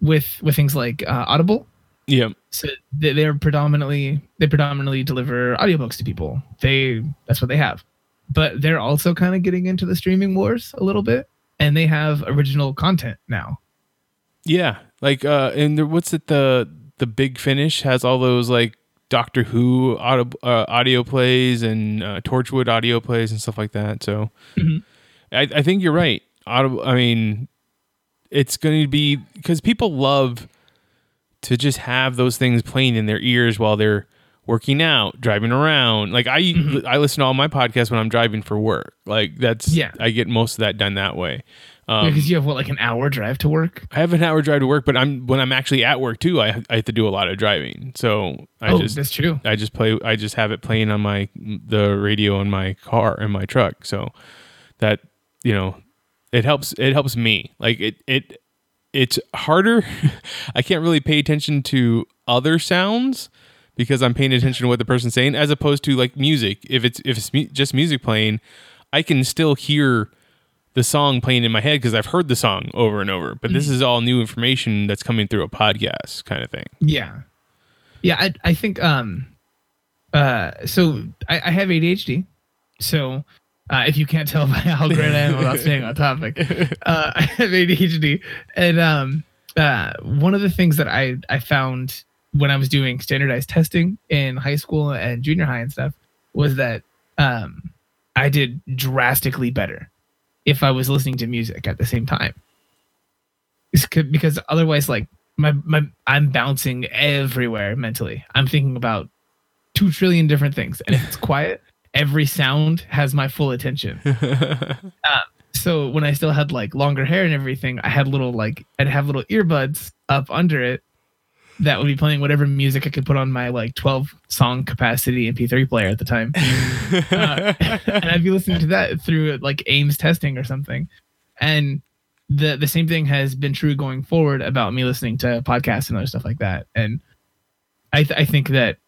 with with things like uh, Audible, yeah. So they, they're predominantly they predominantly deliver audiobooks to people. They that's what they have, but they're also kind of getting into the streaming wars a little bit, and they have original content now. Yeah, like uh, and there, what's it the the Big Finish has all those like Doctor Who audio, uh, audio plays and uh, Torchwood audio plays and stuff like that. So, mm-hmm. I, I think you're right. Audible, I mean. It's going to be because people love to just have those things playing in their ears while they're working out, driving around. Like I, mm-hmm. I listen to all my podcasts when I'm driving for work. Like that's, yeah. I get most of that done that way. Um, because you have what, like an hour drive to work? I have an hour drive to work, but I'm, when I'm actually at work too, I, I have to do a lot of driving. So I oh, just, that's true. I just play, I just have it playing on my, the radio in my car and my truck. So that, you know, It helps. It helps me. Like it. It. It's harder. I can't really pay attention to other sounds because I'm paying attention to what the person's saying, as opposed to like music. If it's if it's mu- just music playing, I can still hear the song playing in my head because I've heard the song over and over. But mm-hmm. this is all new information that's coming through a podcast kind of thing. Yeah. Yeah. I I think. Um. Uh. So I, I have A D H D. So. Uh, if you can't tell by how great I am about staying on topic, uh, I have A D H D. And um, uh, one of the things that I, I found when I was doing standardized testing in high school and junior high and stuff was that um, I did drastically better if I was listening to music at the same time. It's c- because otherwise, like my, my I'm bouncing everywhere mentally. I'm thinking about two trillion different things. And if it's quiet... every sound has my full attention. uh, so when I still had like longer hair and everything, I had little like I'd have little earbuds up under it that would be playing whatever music I could put on my like twelve song capacity M P three player at the time, uh, and I'd be listening to that through like Ames testing or something. And the the same thing has been true going forward about me listening to podcasts and other stuff like that. And I th- I think that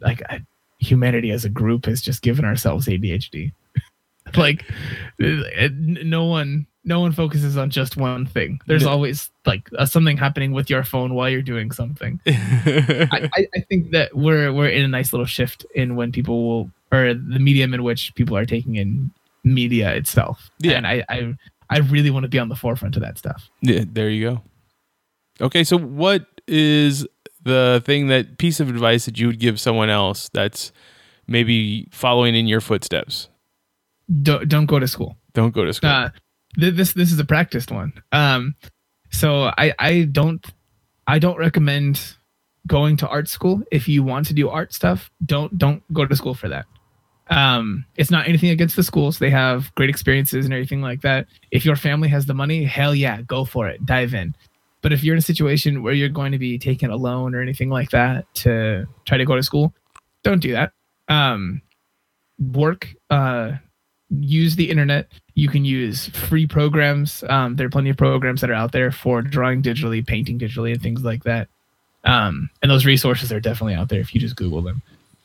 like I. humanity as a group has just given ourselves A D H D. Like no one, no one focuses on just one thing. There's always like uh, something happening with your phone while you're doing something. I, I think that we're, we're in a nice little shift in when people will, or the medium in which people are taking in media itself. Yeah. And I, I, I really want to be on the forefront of that stuff. Yeah. There you go. Okay. So what is the thing that piece of advice that you would give someone else that's maybe following in your footsteps? Don't, don't go to school. Don't go to school. Uh, th- this this is a practiced one. Um, so I I don't I don't recommend going to art school. If you want to do art stuff, don't don't go to school for that. Um, it's not anything against the schools. They have great experiences and everything like that. If your family has the money, hell yeah, go for it. Dive in. But if you're in a situation where you're going to be taken a loan or anything like that to try to go to school, don't do that. Um, work, uh, use the internet. You can use free programs. Um, there are plenty of programs that are out there for drawing digitally, painting digitally, and things like that. Um, and those resources are definitely out there if you just Google them.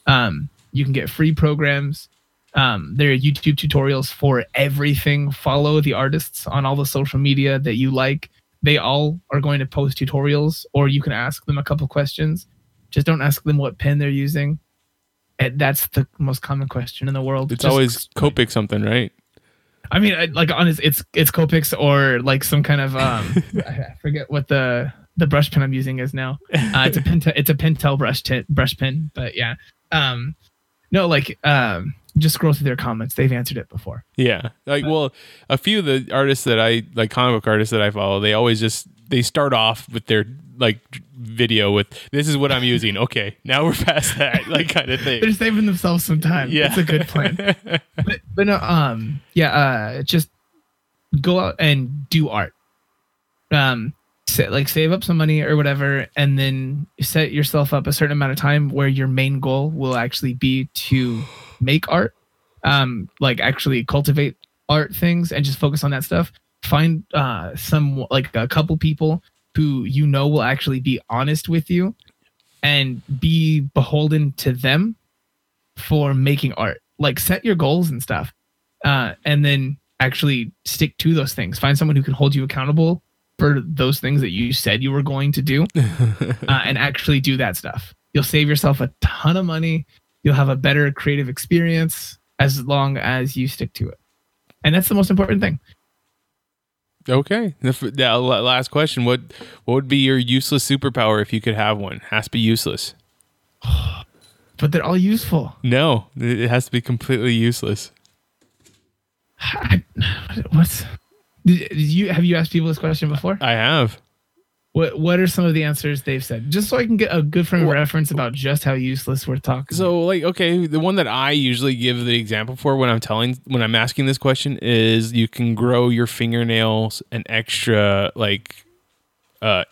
Um, you can get free programs. Um, there are YouTube tutorials for everything. Follow the artists on all the social media that you like. They all are going to post tutorials, or you can ask them a couple questions. Just don't ask them what pen they're using. And that's the most common question in the world. It's Just always Copic something, right? I mean, I, like, honest, it's it's Copics or like some kind of um, I forget what the the brush pen I'm using is now. Uh, it's a Pentel, it's a Pentel brush t- brush pen, but yeah, um, no, like um, just scroll through their comments. They've answered it before. Yeah, like but, well, a few of the artists that I like, comic book artists that I follow, they always just they start off with their like video with this is what I'm using. Okay, now we're past that, like kind of thing. They're saving themselves some time. Yeah, it's a good plan. but but no, um, yeah, uh, just go out and do art. Um, set, like save up some money or whatever, and then set yourself up a certain amount of time where your main goal will actually be to make art. Um, like actually cultivate art things and just focus on that stuff. Find uh some like a couple people who you know will actually be honest with you and be beholden to them for making art. Like set your goals and stuff, uh, and then actually stick to those things. Find someone who can hold you accountable for those things that you said you were going to do, uh, and actually do that stuff. You'll save yourself a ton of money. You'll have a better creative experience as long as you stick to it. And that's the most important thing. Okay. Now, last question. What what would be your useless superpower if you could have one? Has to be useless. But they're all useful. No, it has to be completely useless. I, what's did you have you asked people this question before? I have. What What are some of the answers they've said? Just so I can get a good frame of reference about just how useless we're talking. So, like, okay, the one that I usually give the example for when I'm telling, when I'm asking this question is you can grow your fingernails an extra like uh,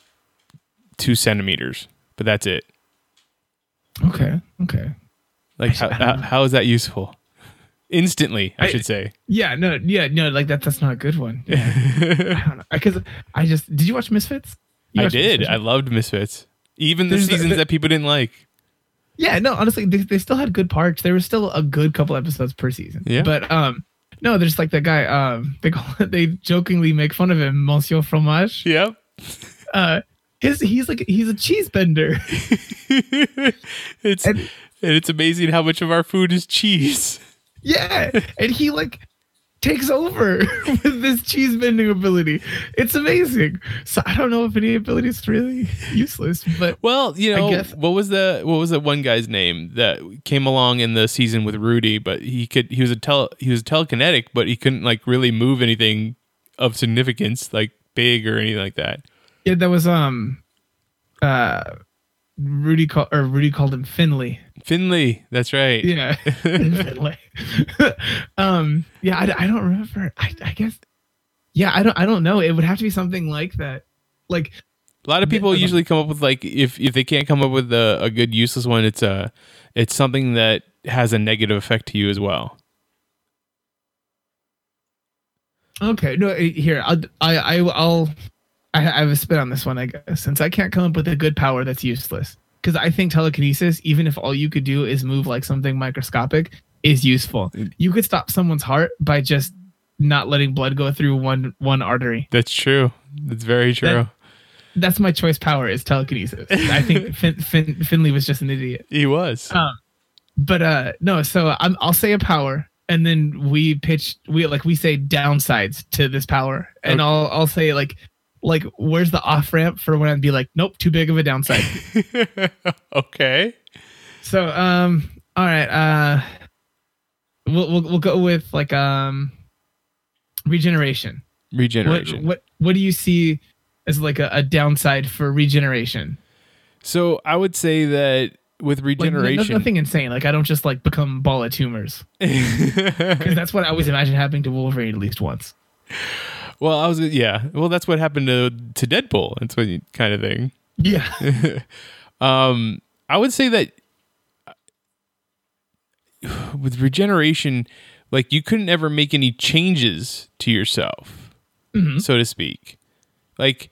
two centimeters, but that's it. Okay. Okay. Like, how, how, how is that useful? Instantly, I, I should say. Yeah. No. Yeah. No. Like that. That's not a good one. Yeah. I don't know because I just did you watch Misfits? I did. Misfits. I loved Misfits. Even the There's seasons the, that people didn't like. Yeah, no, honestly, they, they still had good parts. There was still a good couple episodes per season. Yeah. But um, no, there's like that guy. Um, they call it, they jokingly make fun of him, Monsieur Fromage. Yep. Uh, his he's like he's a cheese bender. it's and, and it's amazing how much of our food is cheese. Yeah, and he like. takes over with this cheese bending ability. It's amazing. So I don't know if any ability is really useless, but well, you know, I guess. what was the what was the one guy's name that came along in the season with Rudy, but he could he was a tele, he was telekinetic, but he couldn't like really move anything of significance, like big or anything like that. Yeah, that was um uh Rudy called or Rudy called him Finley. Finley, that's right. Yeah, Finley. um, yeah, I, I don't remember. I, I guess. Yeah, I don't. I don't know. It would have to be something like that. Like a lot of people th- usually come up with like if, if they can't come up with a, a good useless one, it's a it's something that has a negative effect to you as well. Okay. No. Here, I'll, I I I'll. I have a spin on this one, I guess, since I can't come up with a good power that's useless. Because I think telekinesis, even if all you could do is move like something microscopic, is useful. You could stop someone's heart by just not letting blood go through one one artery. That's true. That's very true. That, that's my choice power is telekinesis. I think fin, fin, Finley was just an idiot. He was. Um, but uh, no, so I'm, I'll say a power. And then we pitch, we like we say downsides to this power. And okay. I'll I'll say like... Like, where's the off ramp for when I'd be like, nope, too big of a downside. Okay. So, um, all right. Uh, we'll, we'll we'll go with like um, regeneration. Regeneration. What what, what do you see as like a, a downside for regeneration? So I would say that with regeneration, like, no, nothing insane. Like I don't just like become ball of tumors. Because that's what I always imagine happening to Wolverine at least once. Well, I was yeah. Well, that's what happened to to Deadpool. That's what you, kind of thing. Yeah. um, I would say that with regeneration, like you couldn't ever make any changes to yourself, mm-hmm. so to speak. Like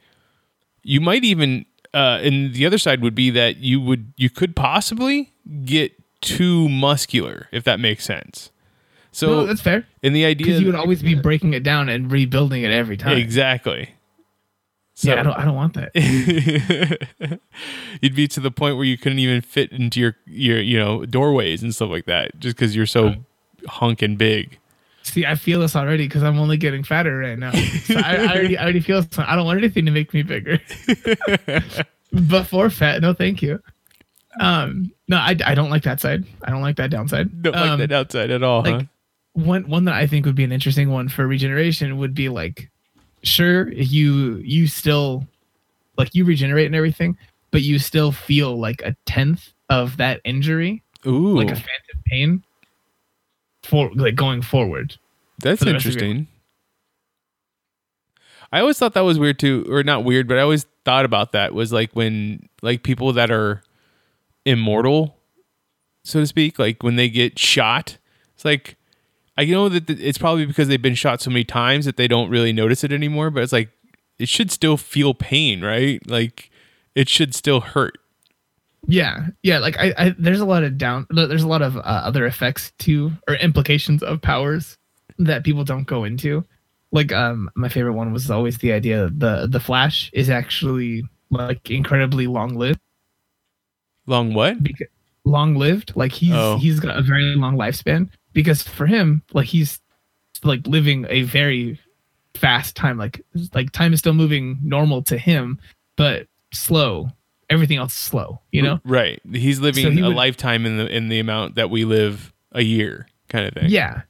you might even uh, and the other side would be that you would you could possibly get too muscular, if that makes sense. So no, that's fair. And the idea, because you would always be breaking it down and rebuilding it every time. Exactly. So, yeah, I don't. I don't want that. You'd be to the point where you couldn't even fit into your your you know doorways and stuff like that, just because you're so hunkin' big. See, I feel this already because I'm only getting fatter right now. So I, I already, I already feel this. I don't want anything to make me bigger. Before fat, no, thank you. Um, no, I, I don't like that side. I don't like that downside. Don't um, like that downside at all. Like, huh? One one that I think would be an interesting one for regeneration would be like, sure, you you still like you regenerate and everything, but you still feel like a tenth of that injury, ooh, like a phantom pain. For like going forward, that's for interesting. I always thought that was weird too, or not weird, but I always thought about that was like when like people that are immortal, so to speak, like when they get shot, it's like I know that it's probably because they've been shot so many times that they don't really notice it anymore. But it's like it should still feel pain, right? Like it should still hurt. Yeah, yeah. Like I, I, there's a lot of down. There's a lot of uh, other effects too, or implications of powers that people don't go into. Like, um, my favorite one was always the idea that the the Flash is actually like incredibly long lived. Long what? Because, long lived. Like he's oh. he's got a very long lifespan because for him, like he's like living a very fast time. Like like time is still moving normal to him, but slow. Everything else is slow, you know? Right. He's living so he a would, lifetime in the in the amount that we live a year kind of thing. Yeah.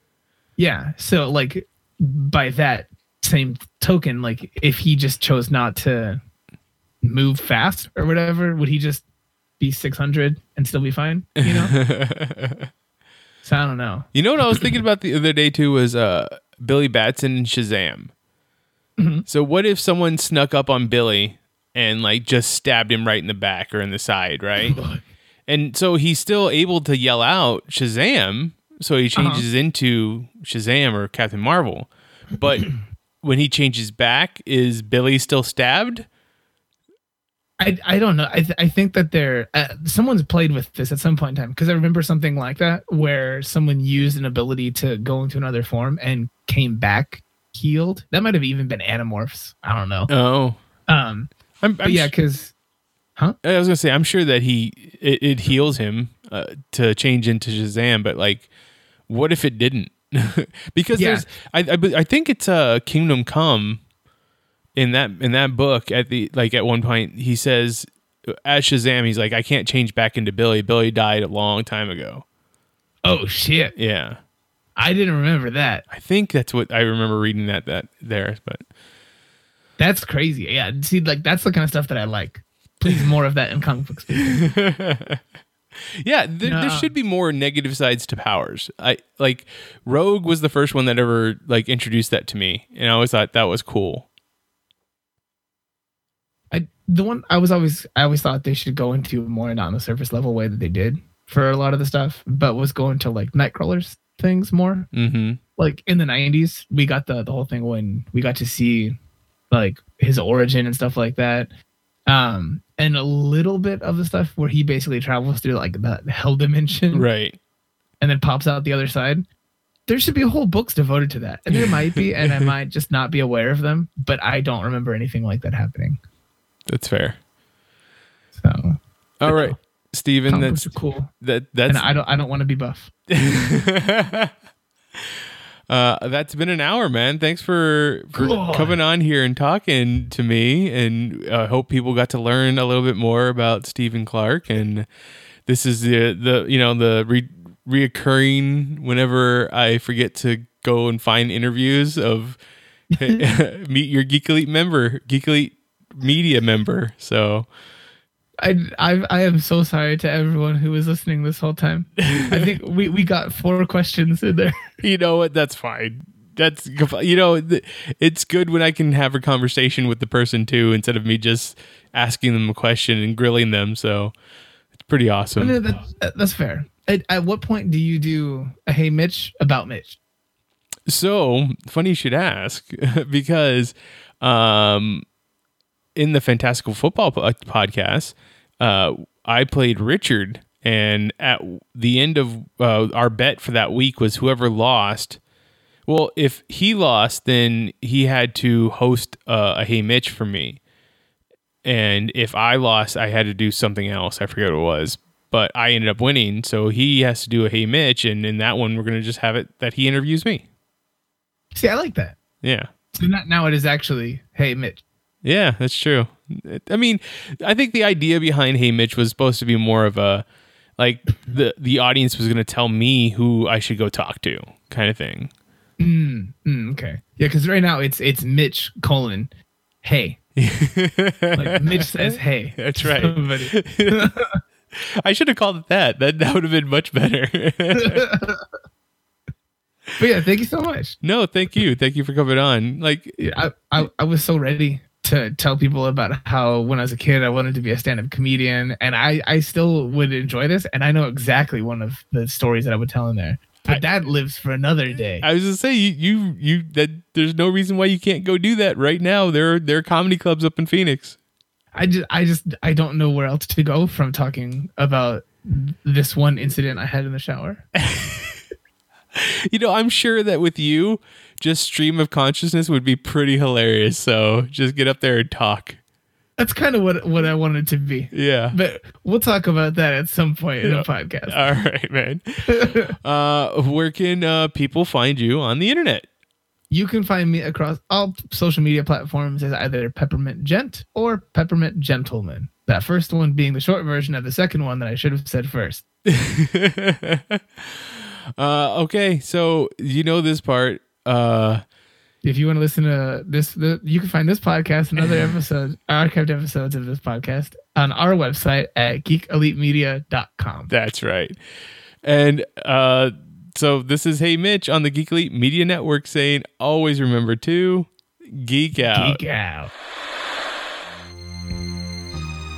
Yeah. So like by that same token, like if he just chose not to move fast or whatever, would he just be six hundred and still be fine, you know? So I don't know. You know what I was thinking about the other day too was uh, Billy Batson and Shazam. Mm-hmm. So what if someone snuck up on Billy and like just stabbed him right in the back or in the side, right? And so he's still able to yell out Shazam, so he changes uh-huh. into Shazam or Captain Marvel. But when he changes back, is Billy still stabbed? I, I don't know. I th- I think that they're uh, someone's played with this at some point in time because I remember something like that where someone used an ability to go into another form and came back healed. That might have even been Animorphs. I don't know. Oh. Um I'm, I'm yeah, because, huh? I was gonna say I'm sure that he it, it heals him uh, to change into Shazam, but like, what if it didn't? Because yeah. there's, I, I I think it's uh, Kingdom Come in that in that book at the like at one point he says as Shazam he's like I can't change back into Billy. Billy died a long time ago. Oh shit! Yeah, I didn't remember that. I think that's what I remember reading that that there, but. That's crazy. Yeah. See, like, that's the kind of stuff that I like. Please, more of that in comic books. yeah. There, no. there should be more negative sides to powers. I like Rogue was the first one that ever like introduced that to me. And I always thought that was cool. I, the one I was always, I always thought they should go into more not on the surface level way that they did for a lot of the stuff, but was going to like Nightcrawler's things more. Mm-hmm. Like in the nineties, we got the, the whole thing when we got to see like his origin and stuff like that, um, and a little bit of the stuff where he basically travels through like the hell dimension, right, and then pops out the other side. There should be whole books devoted to that, and there might be, and I might just not be aware of them. But I don't remember anything like that happening. That's fair. So, all right, know. Steven, that's cool. That that's. And I don't. I don't want to be buff. Uh, that's been an hour, man. Thanks for, for cool. coming on here and talking to me. And I uh, hope people got to learn a little bit more about Stephen Clark. And this is the, the you know, the re- reoccurring whenever I forget to go and find interviews of meet your Geek Elite member, Geek Elite Media member. So I, I I am so sorry to everyone who was listening this whole time. I think we, we got four questions in there. You know what? That's fine. That's, you know, it's good when I can have a conversation with the person too, instead of me just asking them a question and grilling them. So it's pretty awesome. No, that, that's fair. At, at what point do you do a Hey Mitch about Mitch? So funny you should ask because, um, in the Fantastical Football po- podcast, uh, I played Richard, and at the end of uh, our bet for that week was whoever lost. Well, if he lost, then he had to host uh, a Hey Mitch for me. And if I lost, I had to do something else. I forget what it was, but I ended up winning. So he has to do a Hey Mitch. And in that one, we're going to just have it that he interviews me. See, I like that. Yeah. So not, now it is actually Hey Mitch. Yeah, that's true. I mean, I think the idea behind Hey Mitch was supposed to be more of a, like the, the audience was going to tell me who I should go talk to kind of thing. Mm, mm, okay. Yeah. Cause right now it's, it's Mitch colon Hey. Like Mitch says hey. That's right. I should have called it that. That that would have been much better. But yeah, thank you so much. No, thank you. Thank you for coming on. Like I, I, I was so ready to tell people about how when I was a kid I wanted to be a stand-up comedian, and I, I still would enjoy this, and I know exactly one of the stories that I would tell in there. But that lives for another day. I was gonna say you, you, you. That there's no reason why you can't go do that right now. There, are, there are comedy clubs up in Phoenix. I just, I just, I don't know where else to go from talking about this one incident I had in the shower. You know, I'm sure that with you, just stream of consciousness would be pretty hilarious. So just get up there and talk. That's kind of what what I wanted to be. Yeah. But we'll talk about that at some point in the podcast. All right, man. uh, where can uh, people find you on the internet? You can find me across all social media platforms as either Peppermint Gent or Peppermint Gentleman. That first one being the short version of the second one that I should have said first. uh, okay, so you know this part. Uh If you want to listen to this, the, you can find this podcast and other episodes, archived episodes of this podcast on our website at geek elite media dot com. That's right. And uh, so this is Hey Mitch on the Geek Elite Media Network saying, always remember to geek out. Geek out.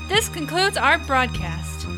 This concludes our broadcast.